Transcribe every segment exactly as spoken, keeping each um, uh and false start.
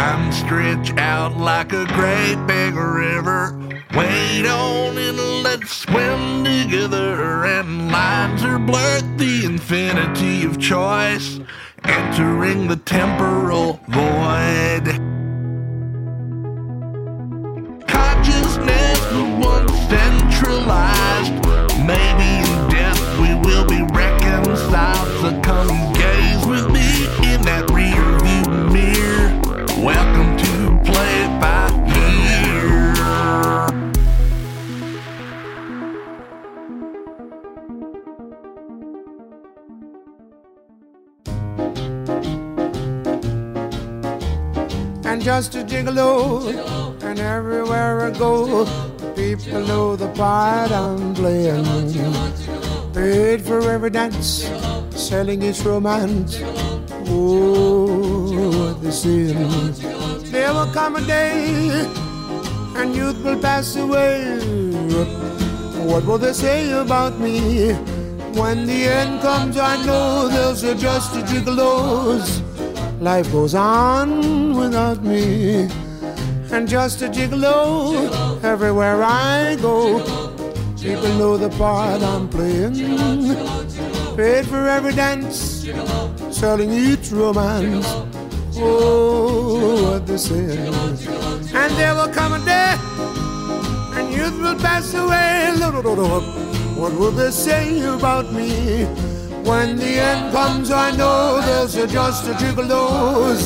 I'm stretched out like a great big river. Wade on and let's swim together. And lines are blurred, the infinity of choice, entering the temporal void. Consciousness was once centralized. Maybe in death we will be reconciled. So come gaze with me in that rear view mirror. Welcome to Play It By Just a gigolo, gigolo, and everywhere I go, gigolo, the people gigolo, know the part gigolo, I'm playing. Gigolo, gigolo, paid for every dance, gigolo, selling its romance. Gigolo, oh, what they see. There will come a day, and youth will pass away. What will they say about me? When the end comes, I know those are just a gigolos. Life goes on without me, and just a gigolo, gigolo. Everywhere I go, gigolo, people gigolo, know the part gigolo, I'm playing. Gigolo, gigolo, paid for every dance, gigolo, selling each romance. Gigolo, gigolo, oh, what they say. And there will come a day, and youth will pass away. What will they say about me? When the end comes, I know there's just a gigolos.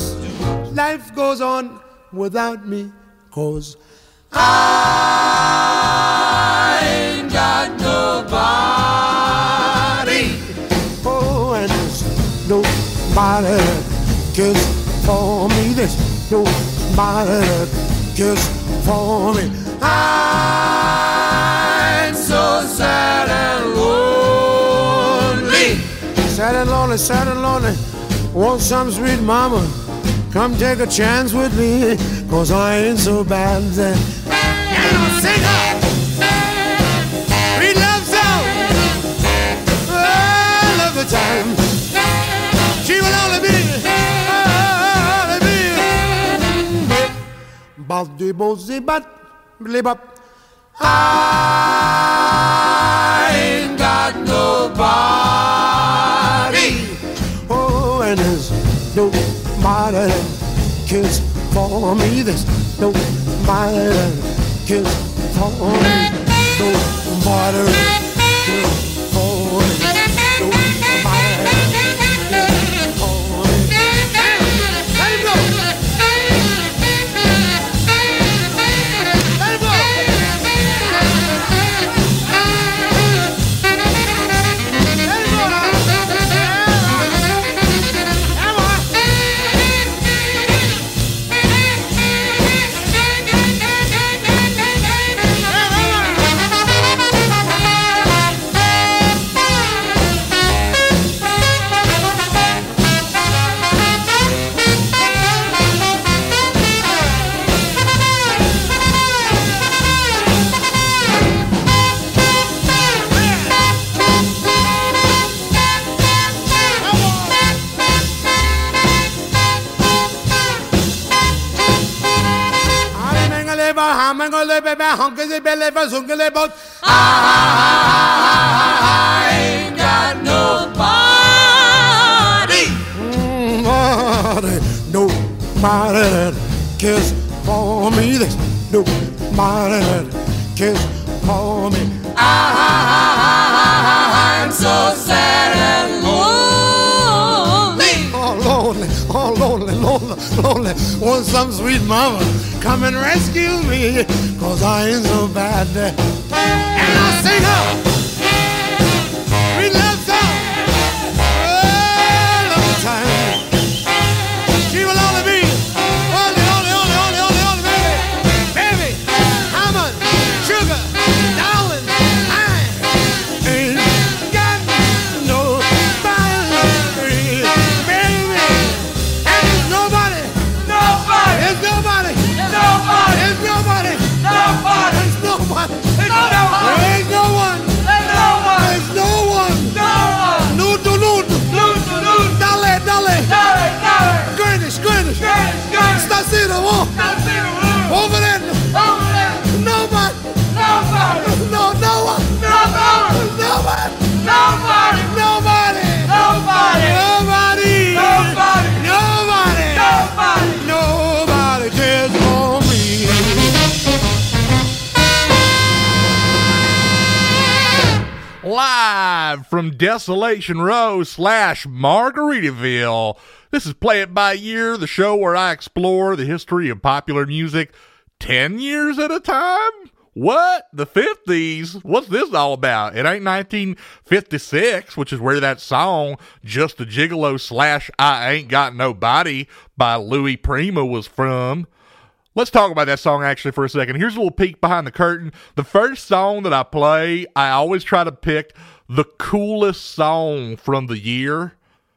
Life goes on without me, cause I ain't got nobody. Oh, and there's nobody just for me. There's nobody just for me. I'm so sad and lonely. Sad and lonely, sad and lonely. Want some sweet mama? Come take a chance with me, cause I ain't so bad. Then you don't sing up. We love song. Oh, love the time. She will only be, only be. Baldy bozy bat, blip up. I ain't got nobody. Nobody kiss for me. There's nobody kiss for me. Nobody kiss for me. Nobody kiss for me. Let it go. Let it go. Let it go now. I ain't got nobody. Nobody, nobody that cares for me. There's nobody that cares for me. I'm so sad and lonely. Oh, lonely, oh, lonely, lonely, lonely. Want some sweet mama? Come and rescue me, cause I ain't so bad. And I sing up, we love song, oh, love the time. She will only be, only, only, only, only, only, only, baby. Baby, I'm a sugar, darling, I ain't got nobody, baby. And there's nobody, nobody, there's nobody. Nobody, there's nobody, nobody, there's nobody, there's no one, there's no one. see the wolf. Don't see the wolf. Over there. Over there. Nobody. Nobody. No, no one. Nobody. Nobody. Nobody. Nobody. Nobody. Nobody. Nobody. Nobody. Nobody. Nobody cares for me. Live from Desolation Row slash Margaritaville. This is Play It By Year, the show where I explore the history of popular music ten years at a time? What? The fifties? What's this all about? It ain't nineteen fifty-six, which is where that song, Just a Gigolo slash I Ain't Got Nobody by Louis Prima was from. Let's talk about that song actually for a second. Here's a little peek behind the curtain. The first song that I play, I always try to pick the coolest song from the year,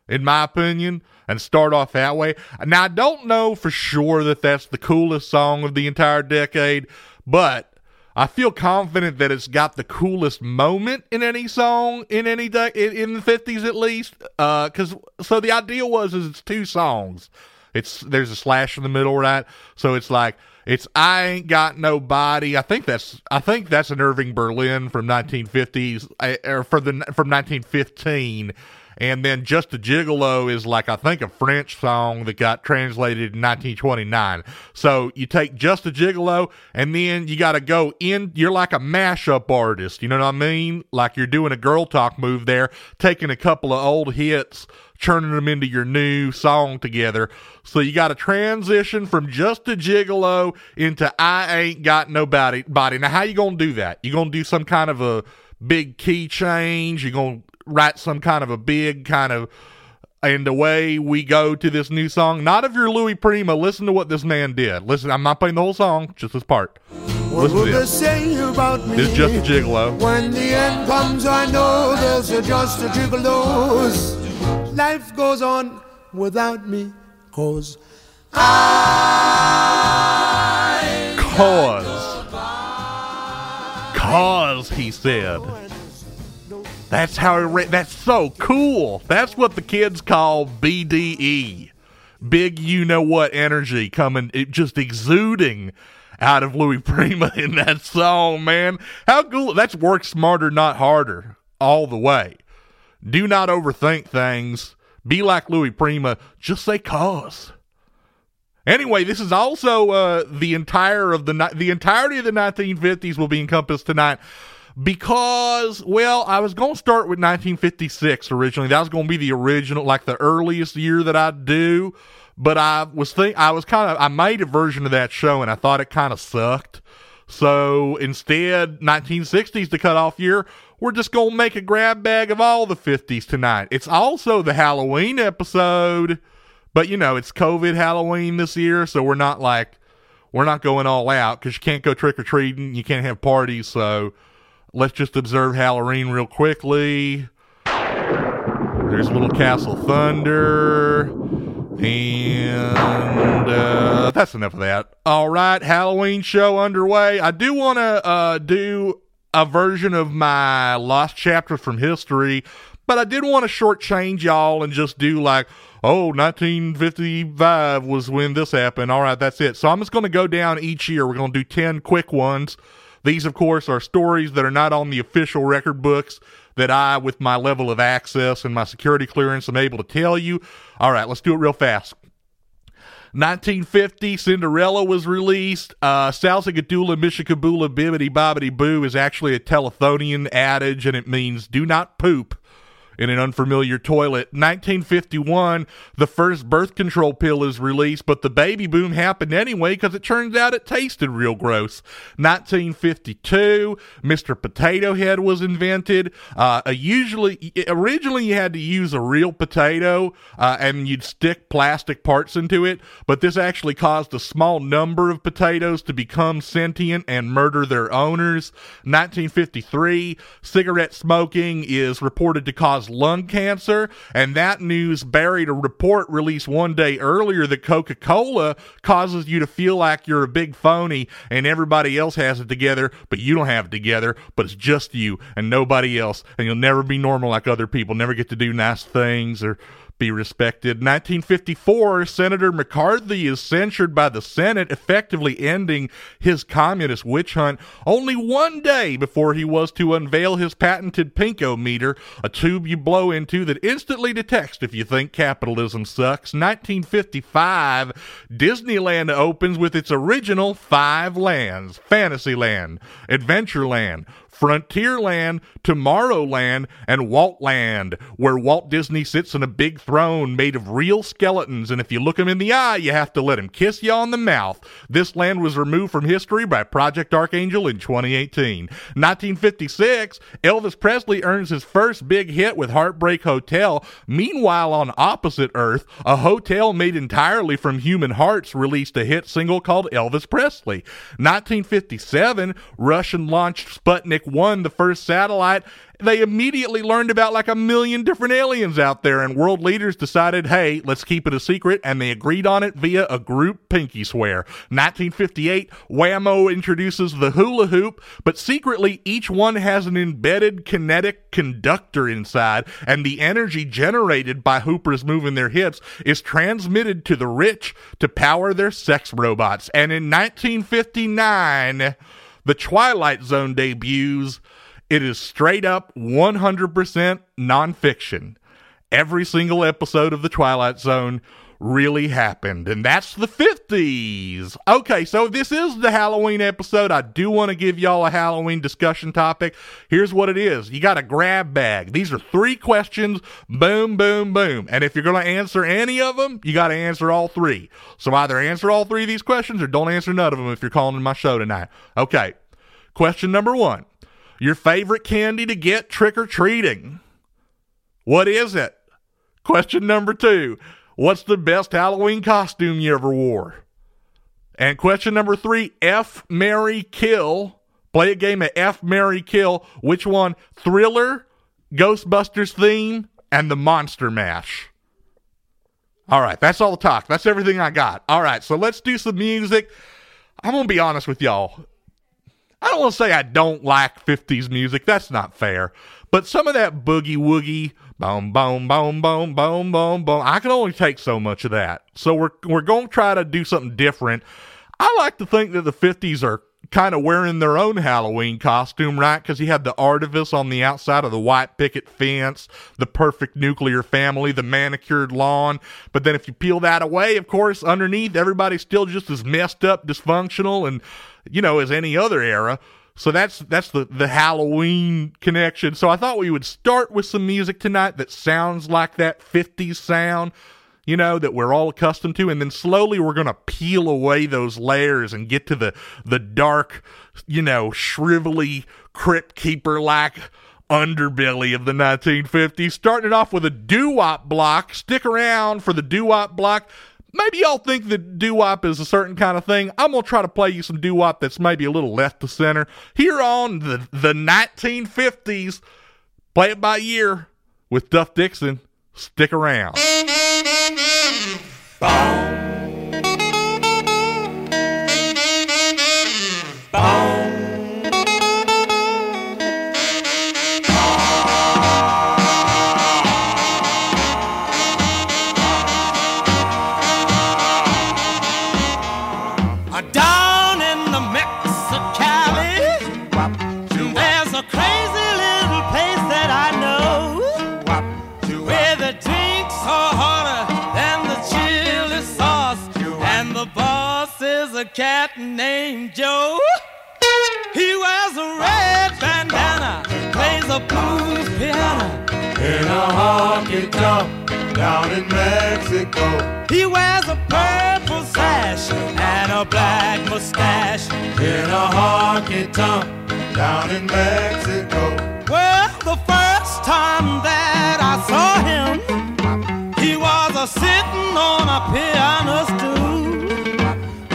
in my opinion, and start off that way. Now, I don't know for sure that that's the coolest song of the entire decade, but I feel confident that it's got the coolest moment in any song, in any de- in the fifties at least. Uh, cause, so the idea was is it's two songs. It's there's a slash in the middle, right? So it's like, it's I Ain't Got Nobody. I think that's I think that's an Irving Berlin from nineteen fifties, or for the, from nineteen fifteen. And then Just a Gigolo is like, I think, a French song that got translated in nineteen twenty-nine. So you take Just a Gigolo, and then you got to go in. You're like a mashup artist. You know what I mean? Like you're doing a girl talk move there, taking a couple of old hits, churning them into your new song together. So you got to transition from Just a Gigolo into I Ain't Got Nobody. Body. Now, how you going to do that? You going to do some kind of a big key change? You going to write some kind of a big kind of, and away we go to this new song. Not of your Louis Prima. Listen to what this man did. Listen, I'm not playing the whole song, just this part. What will they say about me? This is Just a Gigolo. When the end comes, I know there's a Just a Gigolo. Life goes on without me, cause I. Cause. Cause, he said. That's how it re- that's so cool. That's what the kids call B D E. Big you-know-what energy coming, it just exuding out of Louis Prima in that song, man. How cool. That's work smarter, not harder, all the way. Do not overthink things. Be like Louis Prima. Just say cause. Anyway, this is also uh, the entire of the ni- the entirety of the nineteen fifties will be encompassed tonight. Because, well, I was going to start with nineteen fifty-six originally. That was going to be the original, like the earliest year that I do. But I was think I was kind of, I made a version of that show and I thought it kind of sucked. So instead, nineteen sixties the cutoff year. We're just going to make a grab bag of all the fifties tonight. It's also the Halloween episode, but you know, it's COVID Halloween this year. So we're not like, we're not going all out because you can't go trick or treating. You can't have parties. So let's just observe Halloween real quickly. There's Little Castle Thunder. And uh, that's enough of that. All right, Halloween show underway. I do want to uh, do a version of my Lost Chapters from History, but I did want to shortchange y'all and just do like, oh, nineteen fifty-five was when this happened. All right, that's it. So I'm just going to go down each year. We're going to do ten quick ones. These, of course, are stories that are not on the official record books that I, with my level of access and my security clearance, am able to tell you. All right, let's do it real fast. nineteen fifty, Cinderella was released. Uh, Salsagadula, Mishikabula, Bibbidi-Bobbidi-Boo is actually a Telethonian adage, and it means do not poop in an unfamiliar toilet. nineteen fifty-one, the first birth control pill is released, but the baby boom happened anyway because it turns out it tasted real gross. nineteen fifty-two, Mister Potato Head was invented. Uh, a usually, originally you had to use a real potato uh, and you'd stick plastic parts into it, but this actually caused a small number of potatoes to become sentient and murder their owners. nineteen fifty-three, cigarette smoking is reported to cause lung cancer, and that news buried a report released one day earlier that Coca-Cola causes you to feel like you're a big phony and everybody else has it together, but you don't have it together, but it's just you and nobody else, and you'll never be normal like other people, never get to do nice things or be respected. nineteen fifty-four, Senator McCarthy is censured by the Senate, effectively ending his communist witch hunt only one day before he was to unveil his patented Pinko meter, a tube you blow into that instantly detects if you think capitalism sucks. nineteen fifty-five, Disneyland opens with its original five lands: Fantasyland, Adventureland, Frontierland, Tomorrowland, and Waltland, where Walt Disney sits on a big throne made of real skeletons, and if you look him in the eye, you have to let him kiss you on the mouth. This land was removed from history by Project Archangel in twenty eighteen. nineteen fifty-six, Elvis Presley earns his first big hit with Heartbreak Hotel. Meanwhile, on opposite Earth, a hotel made entirely from human hearts released a hit single called Elvis Presley. nineteen fifty-seven, Russian-launched Sputnik One, the first satellite. They immediately learned about like a million different aliens out there, and world leaders decided, hey, let's keep it a secret, and they agreed on it via a group pinky swear. nineteen fifty-eight, Whammo introduces the hula hoop, but secretly each one has an embedded kinetic conductor inside, and the energy generated by hoopers moving their hips is transmitted to the rich to power their sex robots. And in nineteen fifty-nine... The Twilight Zone debuts. It is straight up one hundred percent nonfiction. Every single episode of The Twilight Zone really happened, and that's the fifties. Okay, so this is the Halloween episode. I do want to give y'all a Halloween discussion topic. Here's what it is. You got a grab bag. These are three questions. Boom, boom, boom. And if you're going to answer any of them, you got to answer all three. So either answer all three of these questions or don't answer none of them if you're calling in my show tonight. Okay, question number one. Your favorite candy to get trick-or-treating. What is it? Question number two. What's the best Halloween costume you ever wore? And question number three, F, marry, kill. Play a game of F, marry, kill. Which one? Thriller, Ghostbusters theme, and the Monster Mash. All right, that's all the talk. That's everything I got. All right, so let's do some music. I'm going to be honest with y'all. I don't want to say I don't like fifties music. That's not fair. But some of that boogie-woogie, boom, boom, boom, boom, boom, boom, boom, I can only take so much of that. So we're we're going to try to do something different. I like to think that the fifties are kind of wearing their own Halloween costume, right? Because you had the artifice on the outside of the white picket fence, the perfect nuclear family, the manicured lawn. But then if you peel that away, of course, underneath, everybody's still just as messed up, dysfunctional, and, you know, as any other era. So that's that's the, the Halloween connection. So I thought we would start with some music tonight that sounds like that fifties sound, you know, that we're all accustomed to. And then slowly we're going to peel away those layers and get to the, the dark, you know, shrivelly, crypt keeper-like underbelly of the nineteen fifties. Starting it off with a doo-wop block. Stick around for the doo-wop block. Maybe y'all think that doo-wop is a certain kind of thing. I'm going to try to play you some doo-wop that's maybe a little left to center. Here on the, the nineteen fifties, Play It By Year with Duff Dixon. Stick around. Boom. Boom. Cat named Joe. He wears a red bandana, plays a blues piano in a honky tonk down in Mexico. He wears a purple sash and a black mustache in a honky tonk down in Mexico. Well, the first time that I saw him, he was a sitting on a piano stool.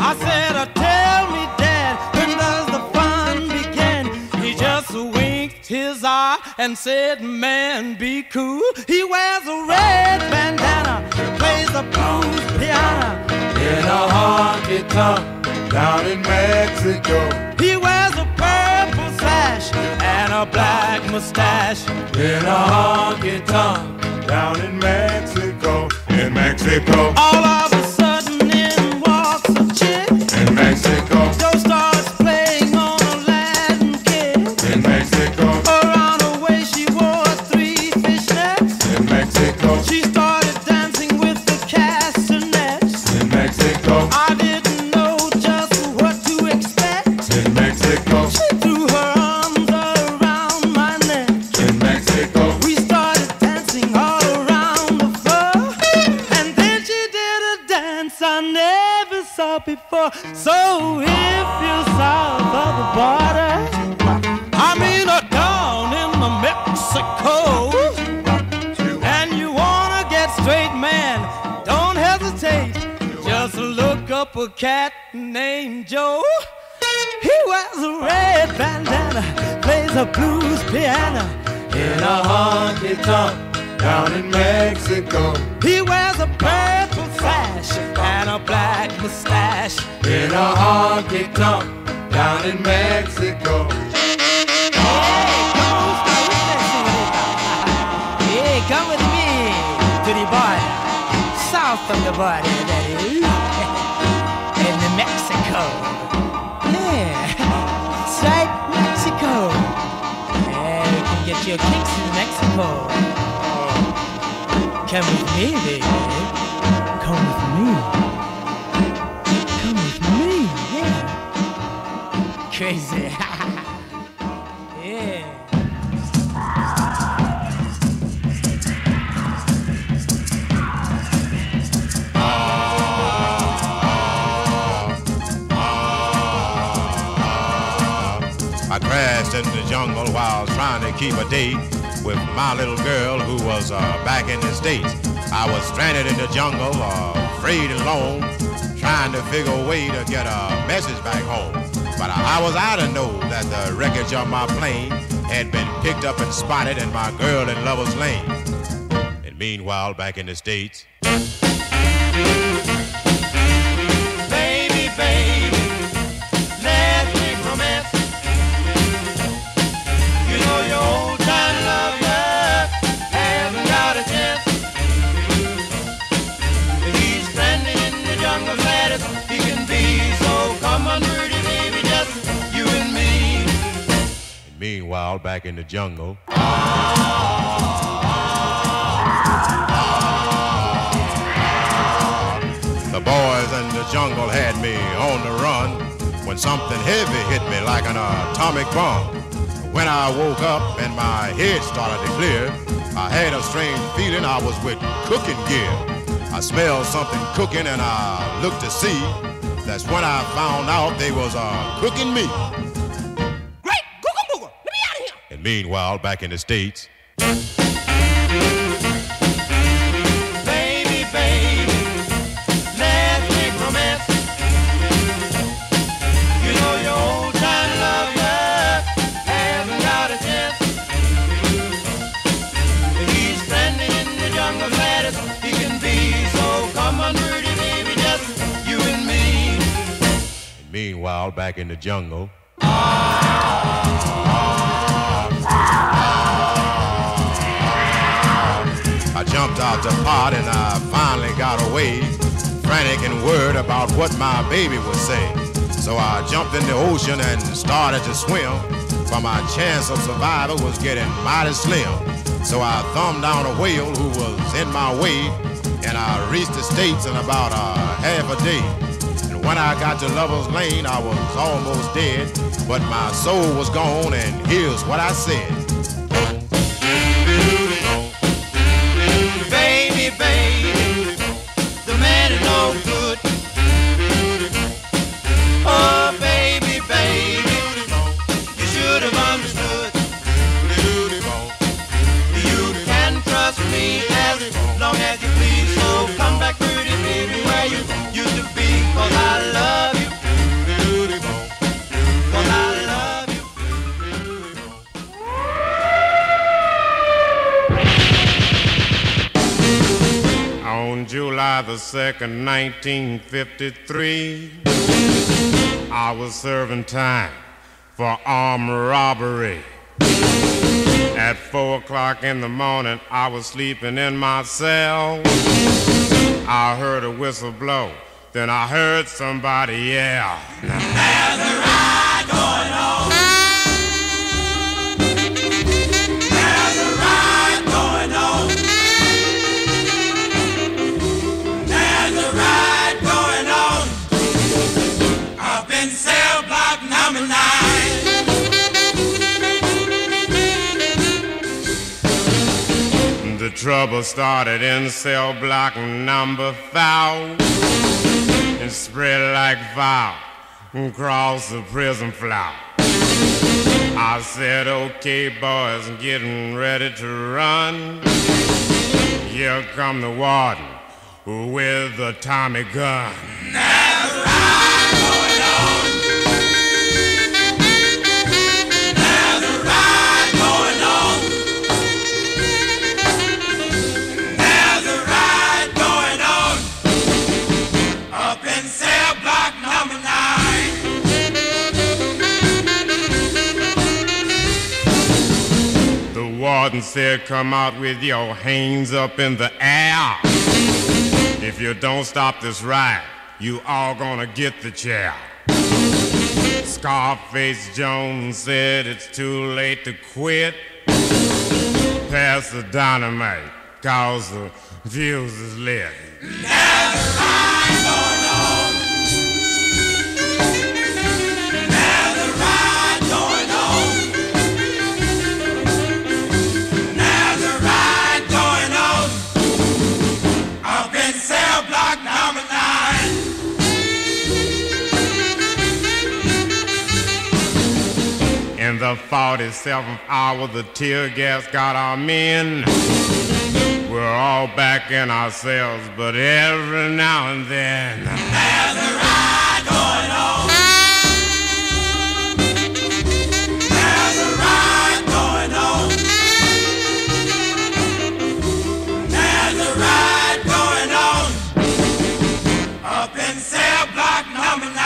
I said, oh, tell me, Dad, when does the fun begin? He just winked his eye and said, man, be cool. He wears a red bandana, plays the blues piano in a honky tonk down in Mexico. He wears a purple sash and a black mustache in a honky tonk down in Mexico, in Mexico. All of a sudden in walks a chick, in Mexico. Joe starts playing on a Latin kid, in Mexico. Around her waist she wore three fishnets, in Mexico. She started dancing with the castanets, in Mexico. I didn't know just what to expect, in Mexico. She threw her arms around my neck, in Mexico. We started dancing all around the floor, and then she did a dance I never saw before. So if you're south of the border, I mean uh, down in the Mexico, and you wanna get straight, man, don't hesitate. Just look up a cat named Joe. He wears a red bandana, plays a blues piano in a honky tonk down in Mexico. He wears a purple sash and a black mustache in a honky tonk down in Mexico. Hey, come on, stay with Mexico. Hey, come with me to the border, south of the border, that is, in New Mexico. Mexico, yeah, we can get your kicks in Mexico. Come with me, baby. Come with me. Come with me, yeah. Crazy, yeah. I crashed into the jungle while trying to keep a date with my little girl who was uh, back in the States. I was stranded in the jungle, uh, afraid and alone, trying to figure a way to get a message back home. But I, I was out of know that the wreckage of my plane had been picked up and spotted in my girl in Lover's Lane. And meanwhile, back in the States. Baby, baby, let me romance. Your old time lover hasn't got a chance. He's stranded in the jungle matters. He can be so come on, pretty baby, just you and me. And meanwhile, back in the jungle. Oh, oh, oh, oh. The boys in the jungle had me on the run when something heavy hit me like an atomic bomb. When I woke up and my head started to clear, I had a strange feeling I was with cooking gear. I smelled something cooking and I looked to see. That's when I found out they was uh, cooking me. Great, Google Google, let me out of here. And meanwhile, back in the States. Baby, baby, let's make romance. You know your old time love. Meanwhile, back in the jungle. Oh, oh, oh, oh. I jumped out the pot and I finally got away, frantic and worried about what my baby would say. So I jumped in the ocean and started to swim, for my chance of survival was getting mighty slim. So I thumbed down a whale who was in my way, and I reached the States in about a half a day. When I got to Lover's Lane, I was almost dead, but my soul was gone, and here's what I said. Baby, baby, the man is no good. Oh, baby, baby, you should have understood. You can trust me as long as you please, so come back pretty baby where you used to be. Cause I love you, cause I love you. On July the second, nineteen fifty-three, I was serving time for armed robbery. At four o'clock in the morning, I was sleeping in my cell. I heard a whistle blow, then I heard somebody yell. There's a ride going on. There's a ride going on. There's a ride going on. Up in cell block number nine. The trouble started in cell block number five and spread like fire across the prison floor. I said, okay, boys, getting ready to run. Here come the warden with the Tommy gun. There's a ride going on. There's a ride going on. And said, come out with your hands up in the air. If you don't stop this ride, you all gonna get the chair. Scarface Jones said it's too late to quit. Pass the dynamite, cause the fuse is lit. There's a ride going on. There's a ride going on. In the forty-seventh hour, the tear gas got our men. We're all back in ourselves, but every now and then there's a ride going on. There's a ride going on. There's a ride going on. Up in cell block number nine.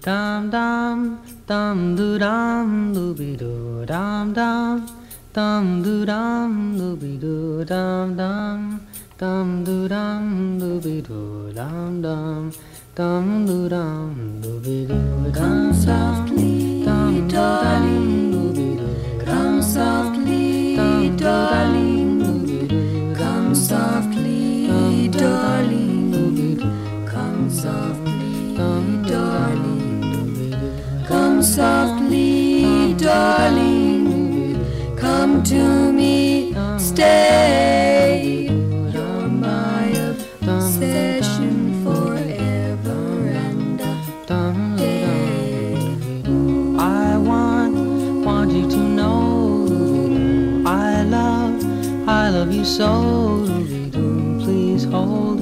Dum dum dum do dum dooby do dum dum dum do dum dooby do dum dum dum do dum dooby do dum dum dum do dum dooby do dum softly dum darling dooby do dum softly darling dooby do come softly darling dooby do come softly darling. Come softly, darling, come to me, stay. You're my obsession forever and a day. I want, want you to know, I love, I love you so. Please hold,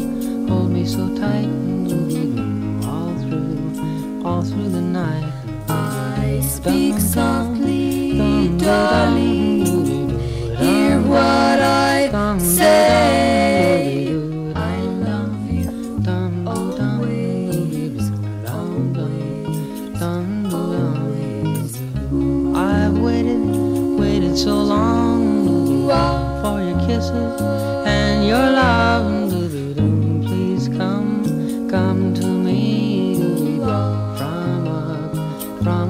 hold me so tight, all through, all through the night. Speak softly, darling, hear what I say. I love you always, always. I've waited, waited so long for your kisses and your love. Please come, come to me from up, from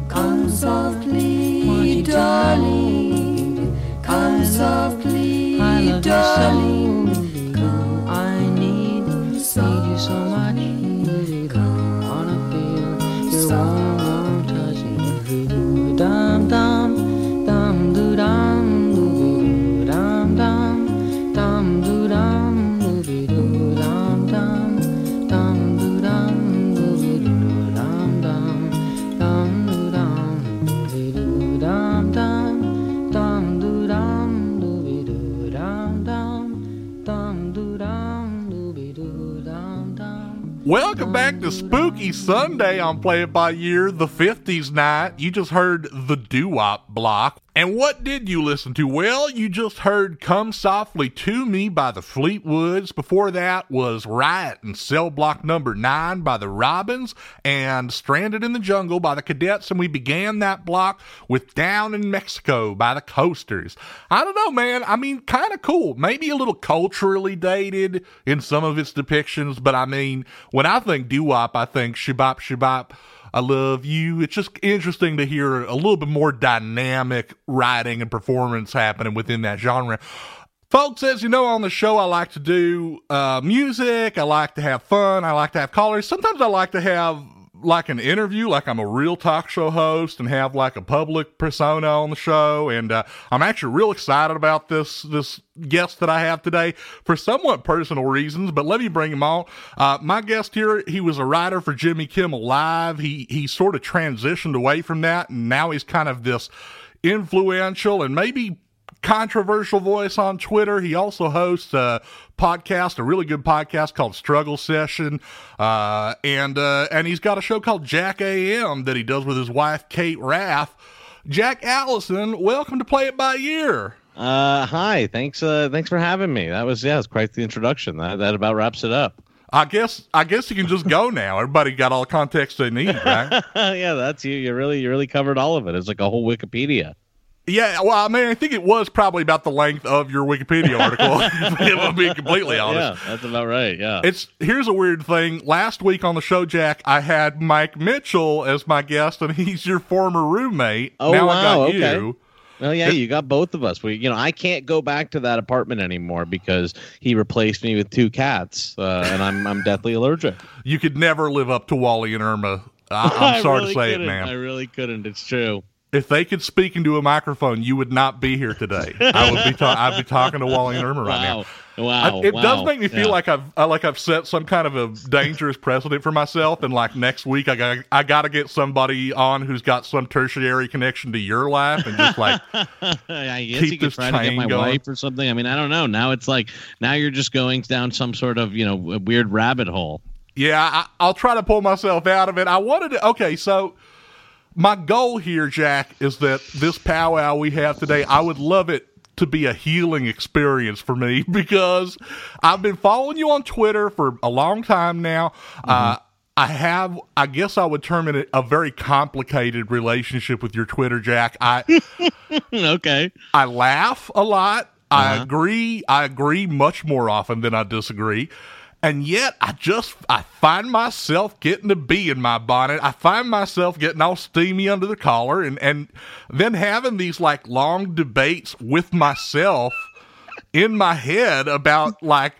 up. Come softly, darling. Come softly, darling. Come, I need, need you so much. Wanna feel your warm, warm touch. Dum dum, dum do dum, dum dum, dum do dum, dum dum, dum dum, dum. Dum dum Welcome back to Spooky Sunday on Play It By Year, the fifties night. You just heard the doo-wop block. And what did you listen to? Well, you just heard Come Softly to Me by the Fleetwoods. Before that was Riot in Cell Block Number nine by the Robins and Stranded in the Jungle by the Cadets. And we began that block with Down in Mexico by the Coasters. I don't know, man. I mean, kind of cool. Maybe a little culturally dated in some of its depictions, but I mean, when I think doo-wop, I think shabop, shabop, I love you. It's just interesting to hear a little bit more dynamic writing and performance happening within that genre. Folks, as you know, on the show, I like to do uh, music. I like to have fun. I like to have callers. Sometimes I like to have like an interview, like I'm a real talk show host and have like a public persona on the show. And uh, I'm actually real excited about this this guest that I have today for somewhat personal reasons, but let me bring him on. Uh, my guest here, he was a writer for Jimmy Kimmel Live. He, he sort of transitioned away from that, and now he's kind of this influential and maybe controversial voice on Twitter. He also hosts a podcast, a really good podcast called Struggle Session, uh, and uh, and he's got a show called Jack A M that he does with his wife Kate Rath. Jack Allison, welcome to Play It By Year. Uh, hi, thanks, uh, thanks for having me. That was yeah, it was quite the introduction. That that about wraps it up. I guess I guess you can just go now. Everybody got all the context they need, right? Yeah, that's you. You really you really covered all of it. It's like a whole Wikipedia. Yeah, well, I mean, I think it was probably about the length of your Wikipedia article, if I'm being completely honest. Yeah, that's about right, yeah. It's Here's a weird thing. Last week on the show, Jack, I had Mike Mitchell as my guest, and he's your former roommate. Oh, now wow, I got okay. you. Oh, yeah, you got both of us. We, you know, I can't go back to that apartment anymore because he replaced me with two cats, uh, and I'm I'm deathly allergic. You could never live up to Wally and Irma. I, I'm sorry really to say couldn't. it, man. I really couldn't. It's true. If they could speak into a microphone, you would not be here today. I would be. Ta- I'd be talking to Wally and Irma right wow. now. Wow! I, it wow. does make me feel yeah. like I've I, like I've set some kind of a dangerous precedent for myself, and like next week I got I got to get somebody on who's got some tertiary connection to your life, and just like I guess keep you this try chain to get my going. Wife or something. I mean, I don't know. Now it's like now you're just going down some sort of you know weird rabbit hole. Yeah, I, I'll try to pull myself out of it. I wanted to. Okay, so. My goal here, Jack, is that this powwow we have today, I would love it to be a healing experience for me because I've been following you on Twitter for a long time now. Mm-hmm. Uh, I have, I guess I would term it a very complicated relationship with your Twitter, Jack. I Okay. I laugh a lot. Uh-huh. I agree. I agree much more often than I disagree. And yet, I just, I find myself getting a bee in my bonnet. I find myself getting all steamy under the collar and, and then having these, like, long debates with myself in my head about, like,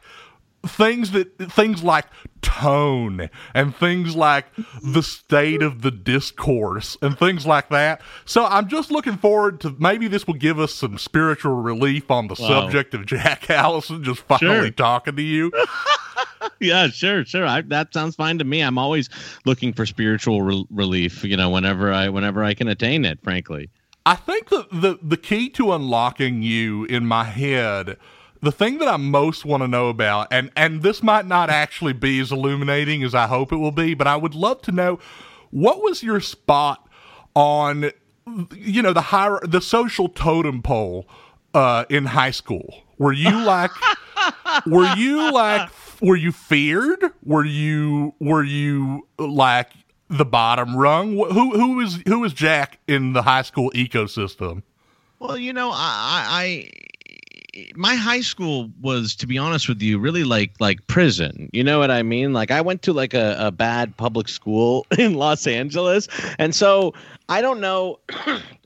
things that, things like tone and things like the state of the discourse and things like that. So I'm just looking forward to maybe this will give us some spiritual relief on the wow. subject of Jack Allison just finally sure. talking to you. Yeah, sure, sure. I, that sounds fine to me. I'm always looking for spiritual re- relief, you know, whenever I whenever I can attain it, frankly. I think the, the, the key to unlocking you in my head, the thing that I most want to know about, and, and this might not actually be as illuminating as I hope it will be, but I would love to know, what was your spot on, you know, the hier- the social totem pole uh, in high school? Were you like... Were you like, were you feared? Were you, were you like the bottom rung? Who, who is, who is Jack in the high school ecosystem? Well, you know, I, I, my high school was, to be honest with you, really like, like prison. You know what I mean? Like I went to like a, a bad public school in Los Angeles. And so I don't know,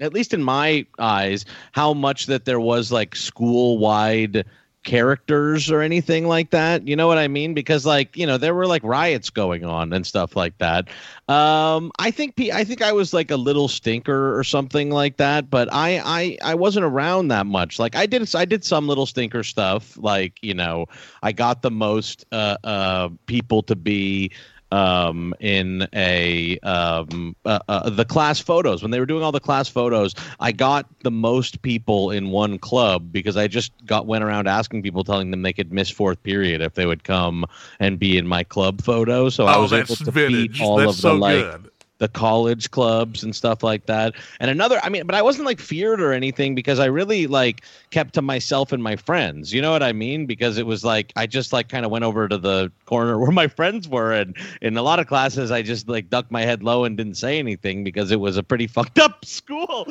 at least in my eyes, how much that there was like school wide characters or anything like that, you know what I mean? Because like, you know, there were like riots going on and stuff like that. Um, I think P- I think I was like a little stinker or something like that, but I, I I wasn't around that much. Like I did I did some little stinker stuff, like you know, I got the most uh, uh, people to be. um, in a um, uh, uh, the class photos. When they were doing all the class photos, I got the most people in one club because I just got went around asking people, telling them they could miss fourth period if they would come and be in my club photo. So oh, I was able to vintage. Feed all that's of so the like. Good. The college clubs and stuff like that. And another, I mean, but I wasn't like feared or anything because I really like kept to myself and my friends. You know what I mean? Because it was like, I just like kind of went over to the corner where my friends were. And in a lot of classes, I just like ducked my head low and didn't say anything because it was a pretty fucked up school.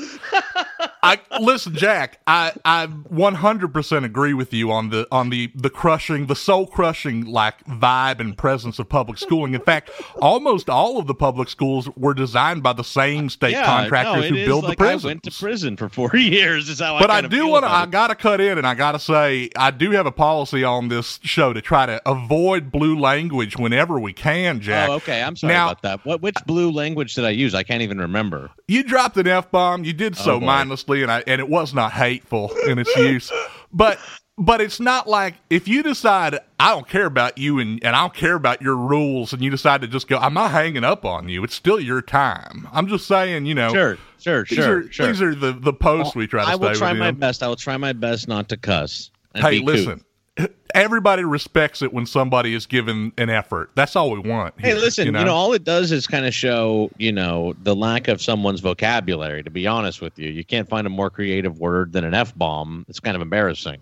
I listen, Jack, I, I one hundred percent agree with you on the, on the, the crushing, the soul crushing like vibe and presence of public schooling. In fact, almost all of the public schools were designed by the same state yeah, contractors no, who build like the prisons. I went to prison for four years. Is how. But I, I do want to. I gotta cut in, and I gotta say, I do have a policy on this show to try to avoid blue language whenever we can, Jack. Oh, okay. I'm sorry now, about that. What? Which blue language did I use? I can't even remember. You dropped an F bomb. You did so oh, mindlessly, and I and it was not hateful in its use, but. But it's not like if you decide I don't care about you and, and I don't care about your rules and you decide to just go, I'm not hanging up on you. It's still your time. I'm just saying, you know. Sure, sure, these sure, are, sure. These are the, the posts we try to I stay I will try my best. I will try my best not to cuss. And hey, be listen. Cool. Everybody respects it when somebody is given an effort. That's all we want here. Hey, listen, you know? you know, all it does is kind of show, you know, the lack of someone's vocabulary, to be honest with you. You can't find a more creative word than an F-bomb. It's kind of embarrassing.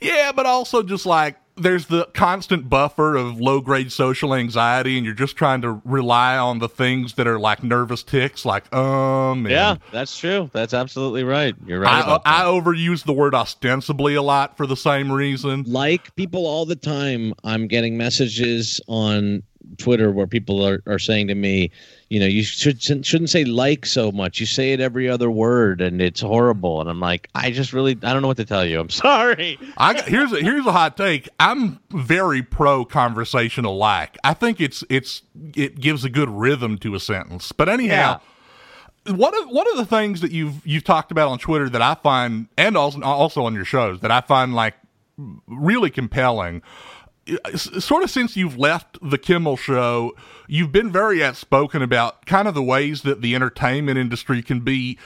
Yeah, but also just like there's the constant buffer of low-grade social anxiety, and you're just trying to rely on the things that are like nervous tics, like um. And yeah, that's true. That's absolutely right. You're right. I, about that. I overuse the word ostensibly a lot for the same reason. Like people all the time, I'm getting messages on Twitter where people are, are saying to me, you know, you should, shouldn't say like so much. You say it every other word and it's horrible. And I'm like, I just really, I don't know what to tell you. I'm sorry. I got, here's a, here's a hot take. I'm very pro conversational like. I think it's, it's, it gives a good rhythm to a sentence. But anyhow, yeah. one of, one of the things that you've, you've talked about on Twitter that I find, and also, also on your shows that I find like really compelling, sort of since you've left the Kimmel show, you've been very outspoken about kind of the ways that the entertainment industry can be,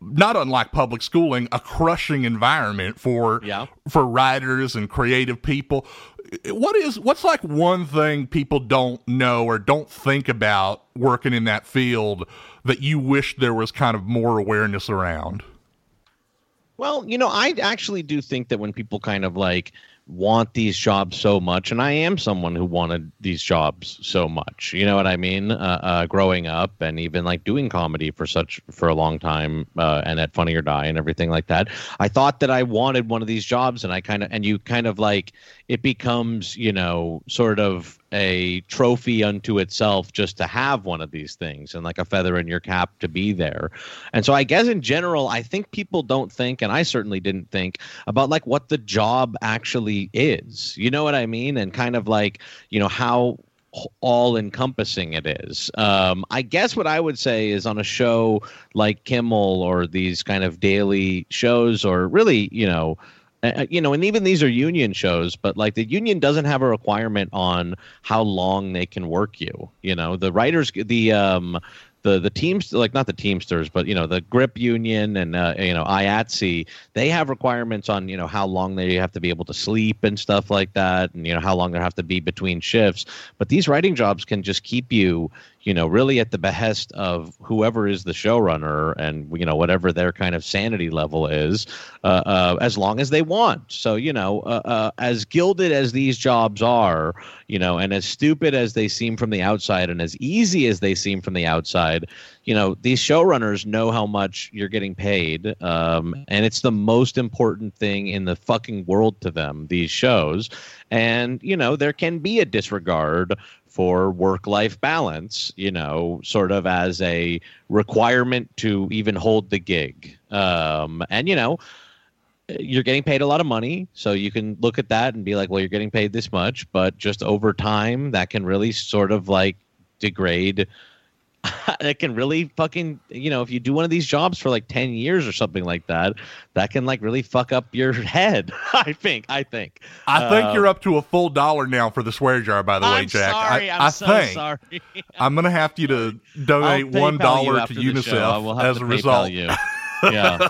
not unlike public schooling, a crushing environment for yeah. for writers and creative people. What is what's like one thing people don't know or don't think about working in that field that you wish there was kind of more awareness around? Well, you know, I actually do think that when people kind of like want these jobs so much, and I am someone who wanted these jobs so much, you know what I mean, uh, uh, growing up and even like doing comedy for such for a long time uh, and at Funny or Die and everything like that. I thought that I wanted one of these jobs, and I kind of and you kind of like it becomes, you know, sort of a trophy unto itself just to have one of these things and like a feather in your cap to be there. And so I guess in general, I think people don't think, and I certainly didn't think about like what the job actually is, you know what I mean? And kind of like, you know, how all encompassing it is. Um, I guess what I would say is on a show like Kimmel or these kind of daily shows or really, you know, Uh, you know, and even these are union shows, but like the union doesn't have a requirement on how long they can work you. You know, the writers, the um, the the teams, like not the Teamsters, but, you know, the Grip Union and, uh, you know, I A T S E, they have requirements on, you know, how long they have to be able to sleep and stuff like that. And, you know, how long they have to be between shifts. But these writing jobs can just keep you, you know, really at the behest of whoever is the showrunner and, you know, whatever their kind of sanity level is, uh, uh, as long as they want. So, you know, uh, uh, as gilded as these jobs are, you know, and as stupid as they seem from the outside and as easy as they seem from the outside, you know, these showrunners know how much you're getting paid. Um, and it's the most important thing in the fucking world to them, these shows. And, you know, there can be a disregard for work-life balance, you know, sort of as a requirement to even hold the gig. Um, and, you know, you're getting paid a lot of money, so you can look at that and be like, well, you're getting paid this much. But just over time, that can really sort of like degrade that can really fucking, you know, if you do one of these jobs for like ten years or something like that, that can like really fuck up your head. I think, I think, I think um, you're up to a full dollar now for the swear jar, by the I'm way, Jack. Sorry, I, I'm I so think sorry. I'm going to have you to donate one dollar to UNICEF as a result. You. Yeah.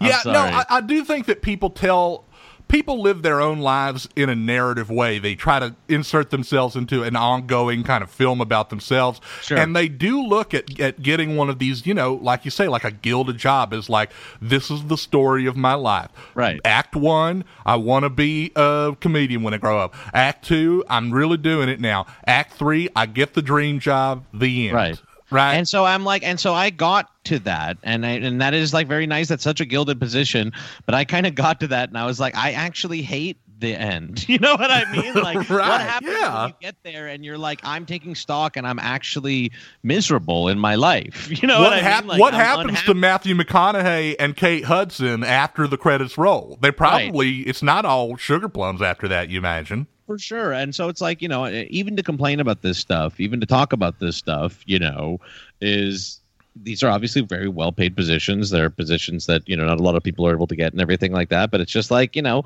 yeah. No, I, I do think that people tell, people live their own lives in a narrative way. They try to insert themselves into an ongoing kind of film about themselves. Sure. And they do look at, at getting one of these, you know, like you say, like a gilded job is like, this is the story of my life. Right. Act one, I want to be a comedian when I grow up. Act two, I'm really doing it now. Act three, I get the dream job, the end. Right. Right. And so I'm like, and so I got to that, and I, and that is like very nice. That's such a gilded position, but I kind of got to that, and I was like, I actually hate the end. You know what I mean? Like, right, what happens yeah. when you get there and you're like, I'm taking stock, and I'm actually miserable in my life. You know what, what I hap- mean? Like, what I'm happens unhappy. to Matthew McConaughey and Kate Hudson after the credits roll? They probably right. it's not all sugar plums after that, you imagine. For sure. And so it's like, you know, even to complain about this stuff, even to talk about this stuff, you know, is these are obviously very well paid positions. They're positions that, you know, not a lot of people are able to get and everything like that. But it's just like, you know,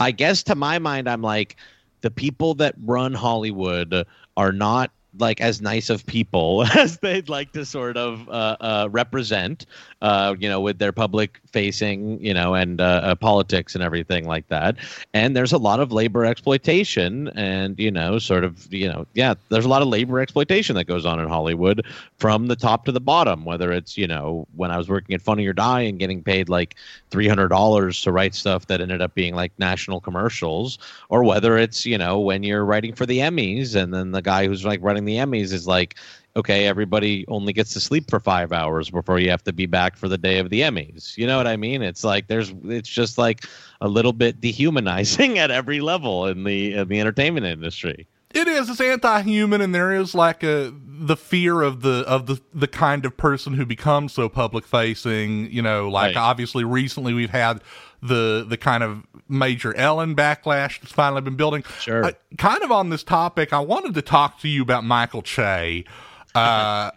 I guess to my mind, I'm like, the people that run Hollywood are not like as nice of people as they'd like to sort of uh, uh, represent, uh, you know, with their public facing, you know, and uh, uh, politics and everything like that. And there's a lot of labor exploitation and, you know, sort of, you know, yeah, there's a lot of labor exploitation that goes on in Hollywood from the top to the bottom, whether it's, you know, when I was working at Funny or Die and getting paid like three hundred dollars to write stuff that ended up being like national commercials, or whether it's, you know, when you're writing for the Emmys and then the guy who's like running the Emmys is like, okay, everybody only gets to sleep for five hours before you have to be back for the day of the Emmys. You know what I mean? It's like there's, it's just like a little bit dehumanizing at every level in the in the entertainment industry. It is. It's anti-human, and there is like a the fear of the of the the kind of person who becomes so public-facing. You know, like right. obviously recently we've had the the kind of major Ellen backlash that's finally been building. Sure. Uh, kind of on this topic, I wanted to talk to you about Michael Che. Uh,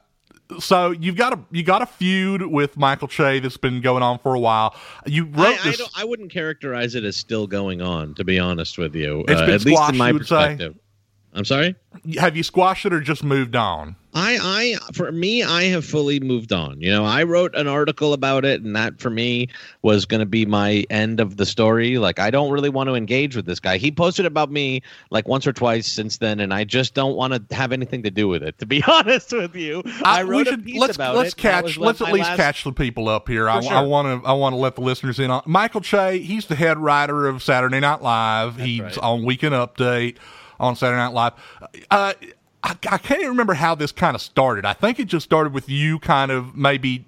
so you've got a you got a feud with Michael Che that's been going on for a while. You wrote I, this. I, don't, I wouldn't characterize it as still going on, to be honest with you. It's uh, been at squashed, least in my perspective. Say. I'm sorry? Have you squashed it or just moved on? I, I, for me, I have fully moved on. You know, I wrote an article about it, and that for me was going to be my end of the story. Like, I don't really want to engage with this guy. He posted about me like once or twice since then, and I just don't want to have anything to do with it. To be honest with you, I, I wrote should, a piece let's, about let's it. Catch, let's at least last... catch the people up here. I want to, I want to let the listeners in on Michael Che. He's the head writer of Saturday Night Live. That's he's right. on Weekend Update. On Saturday Night Live. Uh, I, I can't even remember how this kind of started. I think it just started with you kind of maybe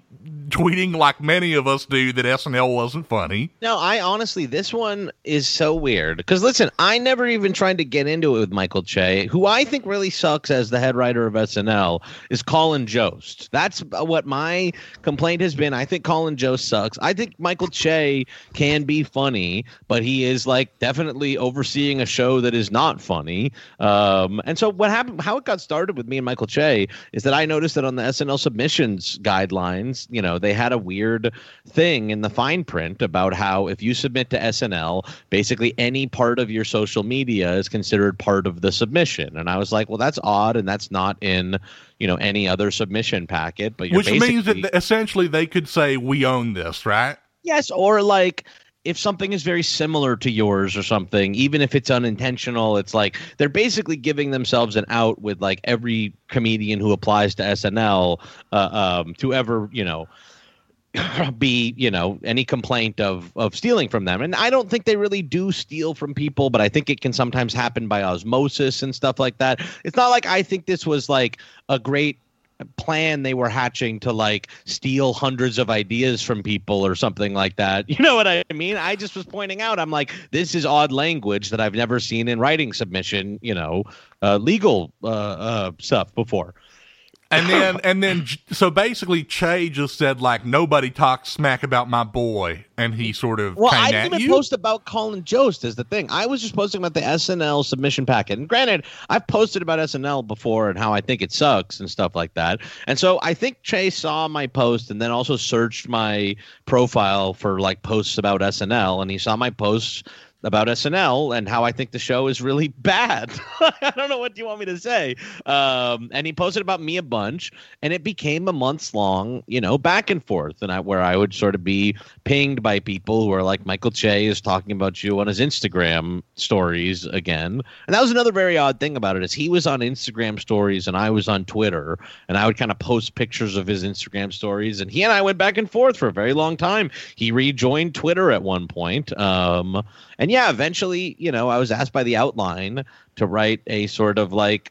tweeting like many of us do that S N L wasn't funny. No, I honestly, this one is so weird. Because listen, I never even tried to get into it with Michael Che. Who I think really sucks as the head writer of S N L is Colin Jost. That's what my complaint has been. I think Colin Jost sucks. I think Michael Che can be funny, but he is like definitely overseeing a show that is not funny. Um, and so what happened, how it got started with me and Michael Che is that I noticed that on the S N L submissions guidelines, you know, they had a weird thing in the fine print about how if you submit to S N L, basically any part of your social media is considered part of the submission. And I was like, well, that's odd, and that's not in, you know, any other submission packet. But you're which means that essentially they could say we own this, right? Yes, or like if something is very similar to yours or something, even if it's unintentional, it's like they're basically giving themselves an out with like every comedian who applies to S N L uh, um, to ever, you know, be, you know, any complaint of of stealing from them. And I don't think they really do steal from people, but I think it can sometimes happen by osmosis and stuff like that. It's not like I think this was like a great plan they were hatching to like steal hundreds of ideas from people or something like that. You know what I mean? I just was pointing out, I'm like, this is odd language that I've never seen in writing submission, you know, uh, legal uh, uh, stuff before. And then, and then, so basically, Che just said, like, nobody talks smack about my boy, and he sort of well, came I didn't at even you. post about Colin Jost is the thing. I was just posting about the S N L submission packet. And granted, I've posted about S N L before and how I think it sucks and stuff like that. And so I think Che saw my post and then also searched my profile for, like, posts about S N L, and he saw my posts about S N L and how I think the show is really bad. I don't know what do you want me to say. Um, and he posted about me a bunch, and it became a months long, you know, back and forth, and I, where I would sort of be pinged by people who are like, Michael Che is talking about you on his Instagram stories again. And that was another very odd thing about it is he was on Instagram stories and I was on Twitter, and I would kind of post pictures of his Instagram stories, and he and I went back and forth for a very long time. He rejoined Twitter at one point. Um, and yeah, eventually, you know, I was asked by The Outline to write a sort of like,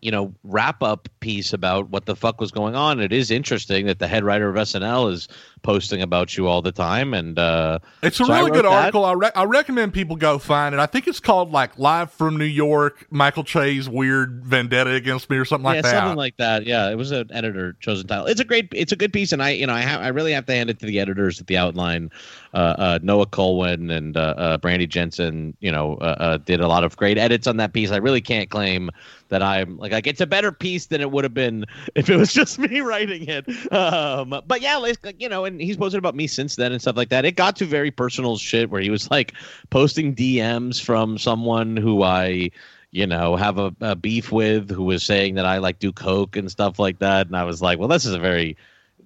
you know, wrap up piece about what the fuck was going on. It is interesting that the head writer of S N L is posting about you all the time. And uh, it's a so really good that. article. I, re- I recommend people go find it. I think it's called like Live from New York, Michael Che's Weird Vendetta Against Me or something like yeah, that. Something like that. Yeah. It was an editor chosen title. It's a great, it's a good piece. And I, you know, I have, I really have to hand it to the editors at The Outline. Uh, uh, Noah Colwin and uh, uh, Brandy Jensen, you know, uh, uh, did a lot of great edits on that piece. I really can't claim that I'm like, like it's a better piece than it would have been if it was just me writing it. Um, but yeah, like, you know, and he's posted about me since then and stuff like that. It got to very personal shit where he was like posting D Ms from someone who I, you know, have a, a beef with, who was saying that I like do coke and stuff like that. And I was like, well, this is a very,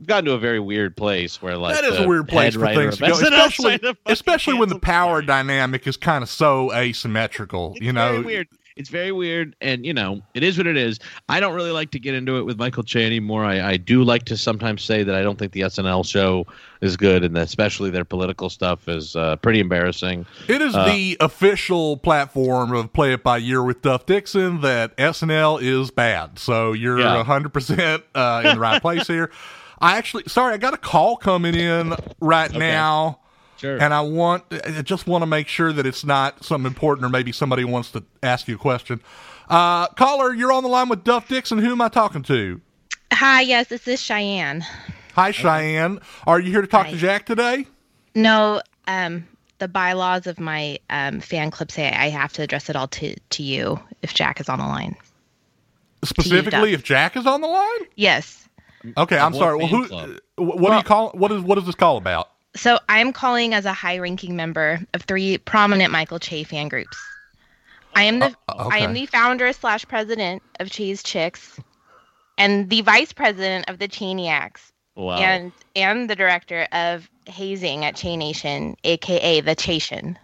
gotten to a very weird place where like that is a weird place for things to go, especially, especially when the power dynamic is kind of so asymmetrical, you know. Very weird. It's very weird, and, you know, it is what it is. I don't really like to get into it with Michael Che anymore. I, I do like to sometimes say that I don't think the S N L show is good, and especially their political stuff is uh, pretty embarrassing. It is uh, the official platform of Play It By Year with Duff Dixon that S N L is bad, so you're yeah. one hundred percent uh, in the right place here. I actually, sorry, I got a call coming in right okay. now. Sure. And I want, I just want to make sure that it's not something important, or maybe somebody wants to ask you a question. Uh, caller, you're on the line with Duff Dixon. Who am I talking to? Hi, yes, this is Cheyenne. Hi, Cheyenne. Are you here to talk Hi. to Jack today? No, um, the bylaws of my um, fan club say I have to address it all to, to you if Jack is on the line. Specifically, you, if Jack is on the line? Yes. Okay, I'm sorry. Well, who? Club. What well, do you call? What is? What is this call about? So I'm calling as a high-ranking member of three prominent Michael Che fan groups. I am the uh, okay. I am the founder slash president of Che's Chicks, and the vice president of the Chaniacs, wow. and and the director of hazing at Che Nation, aka the Chation.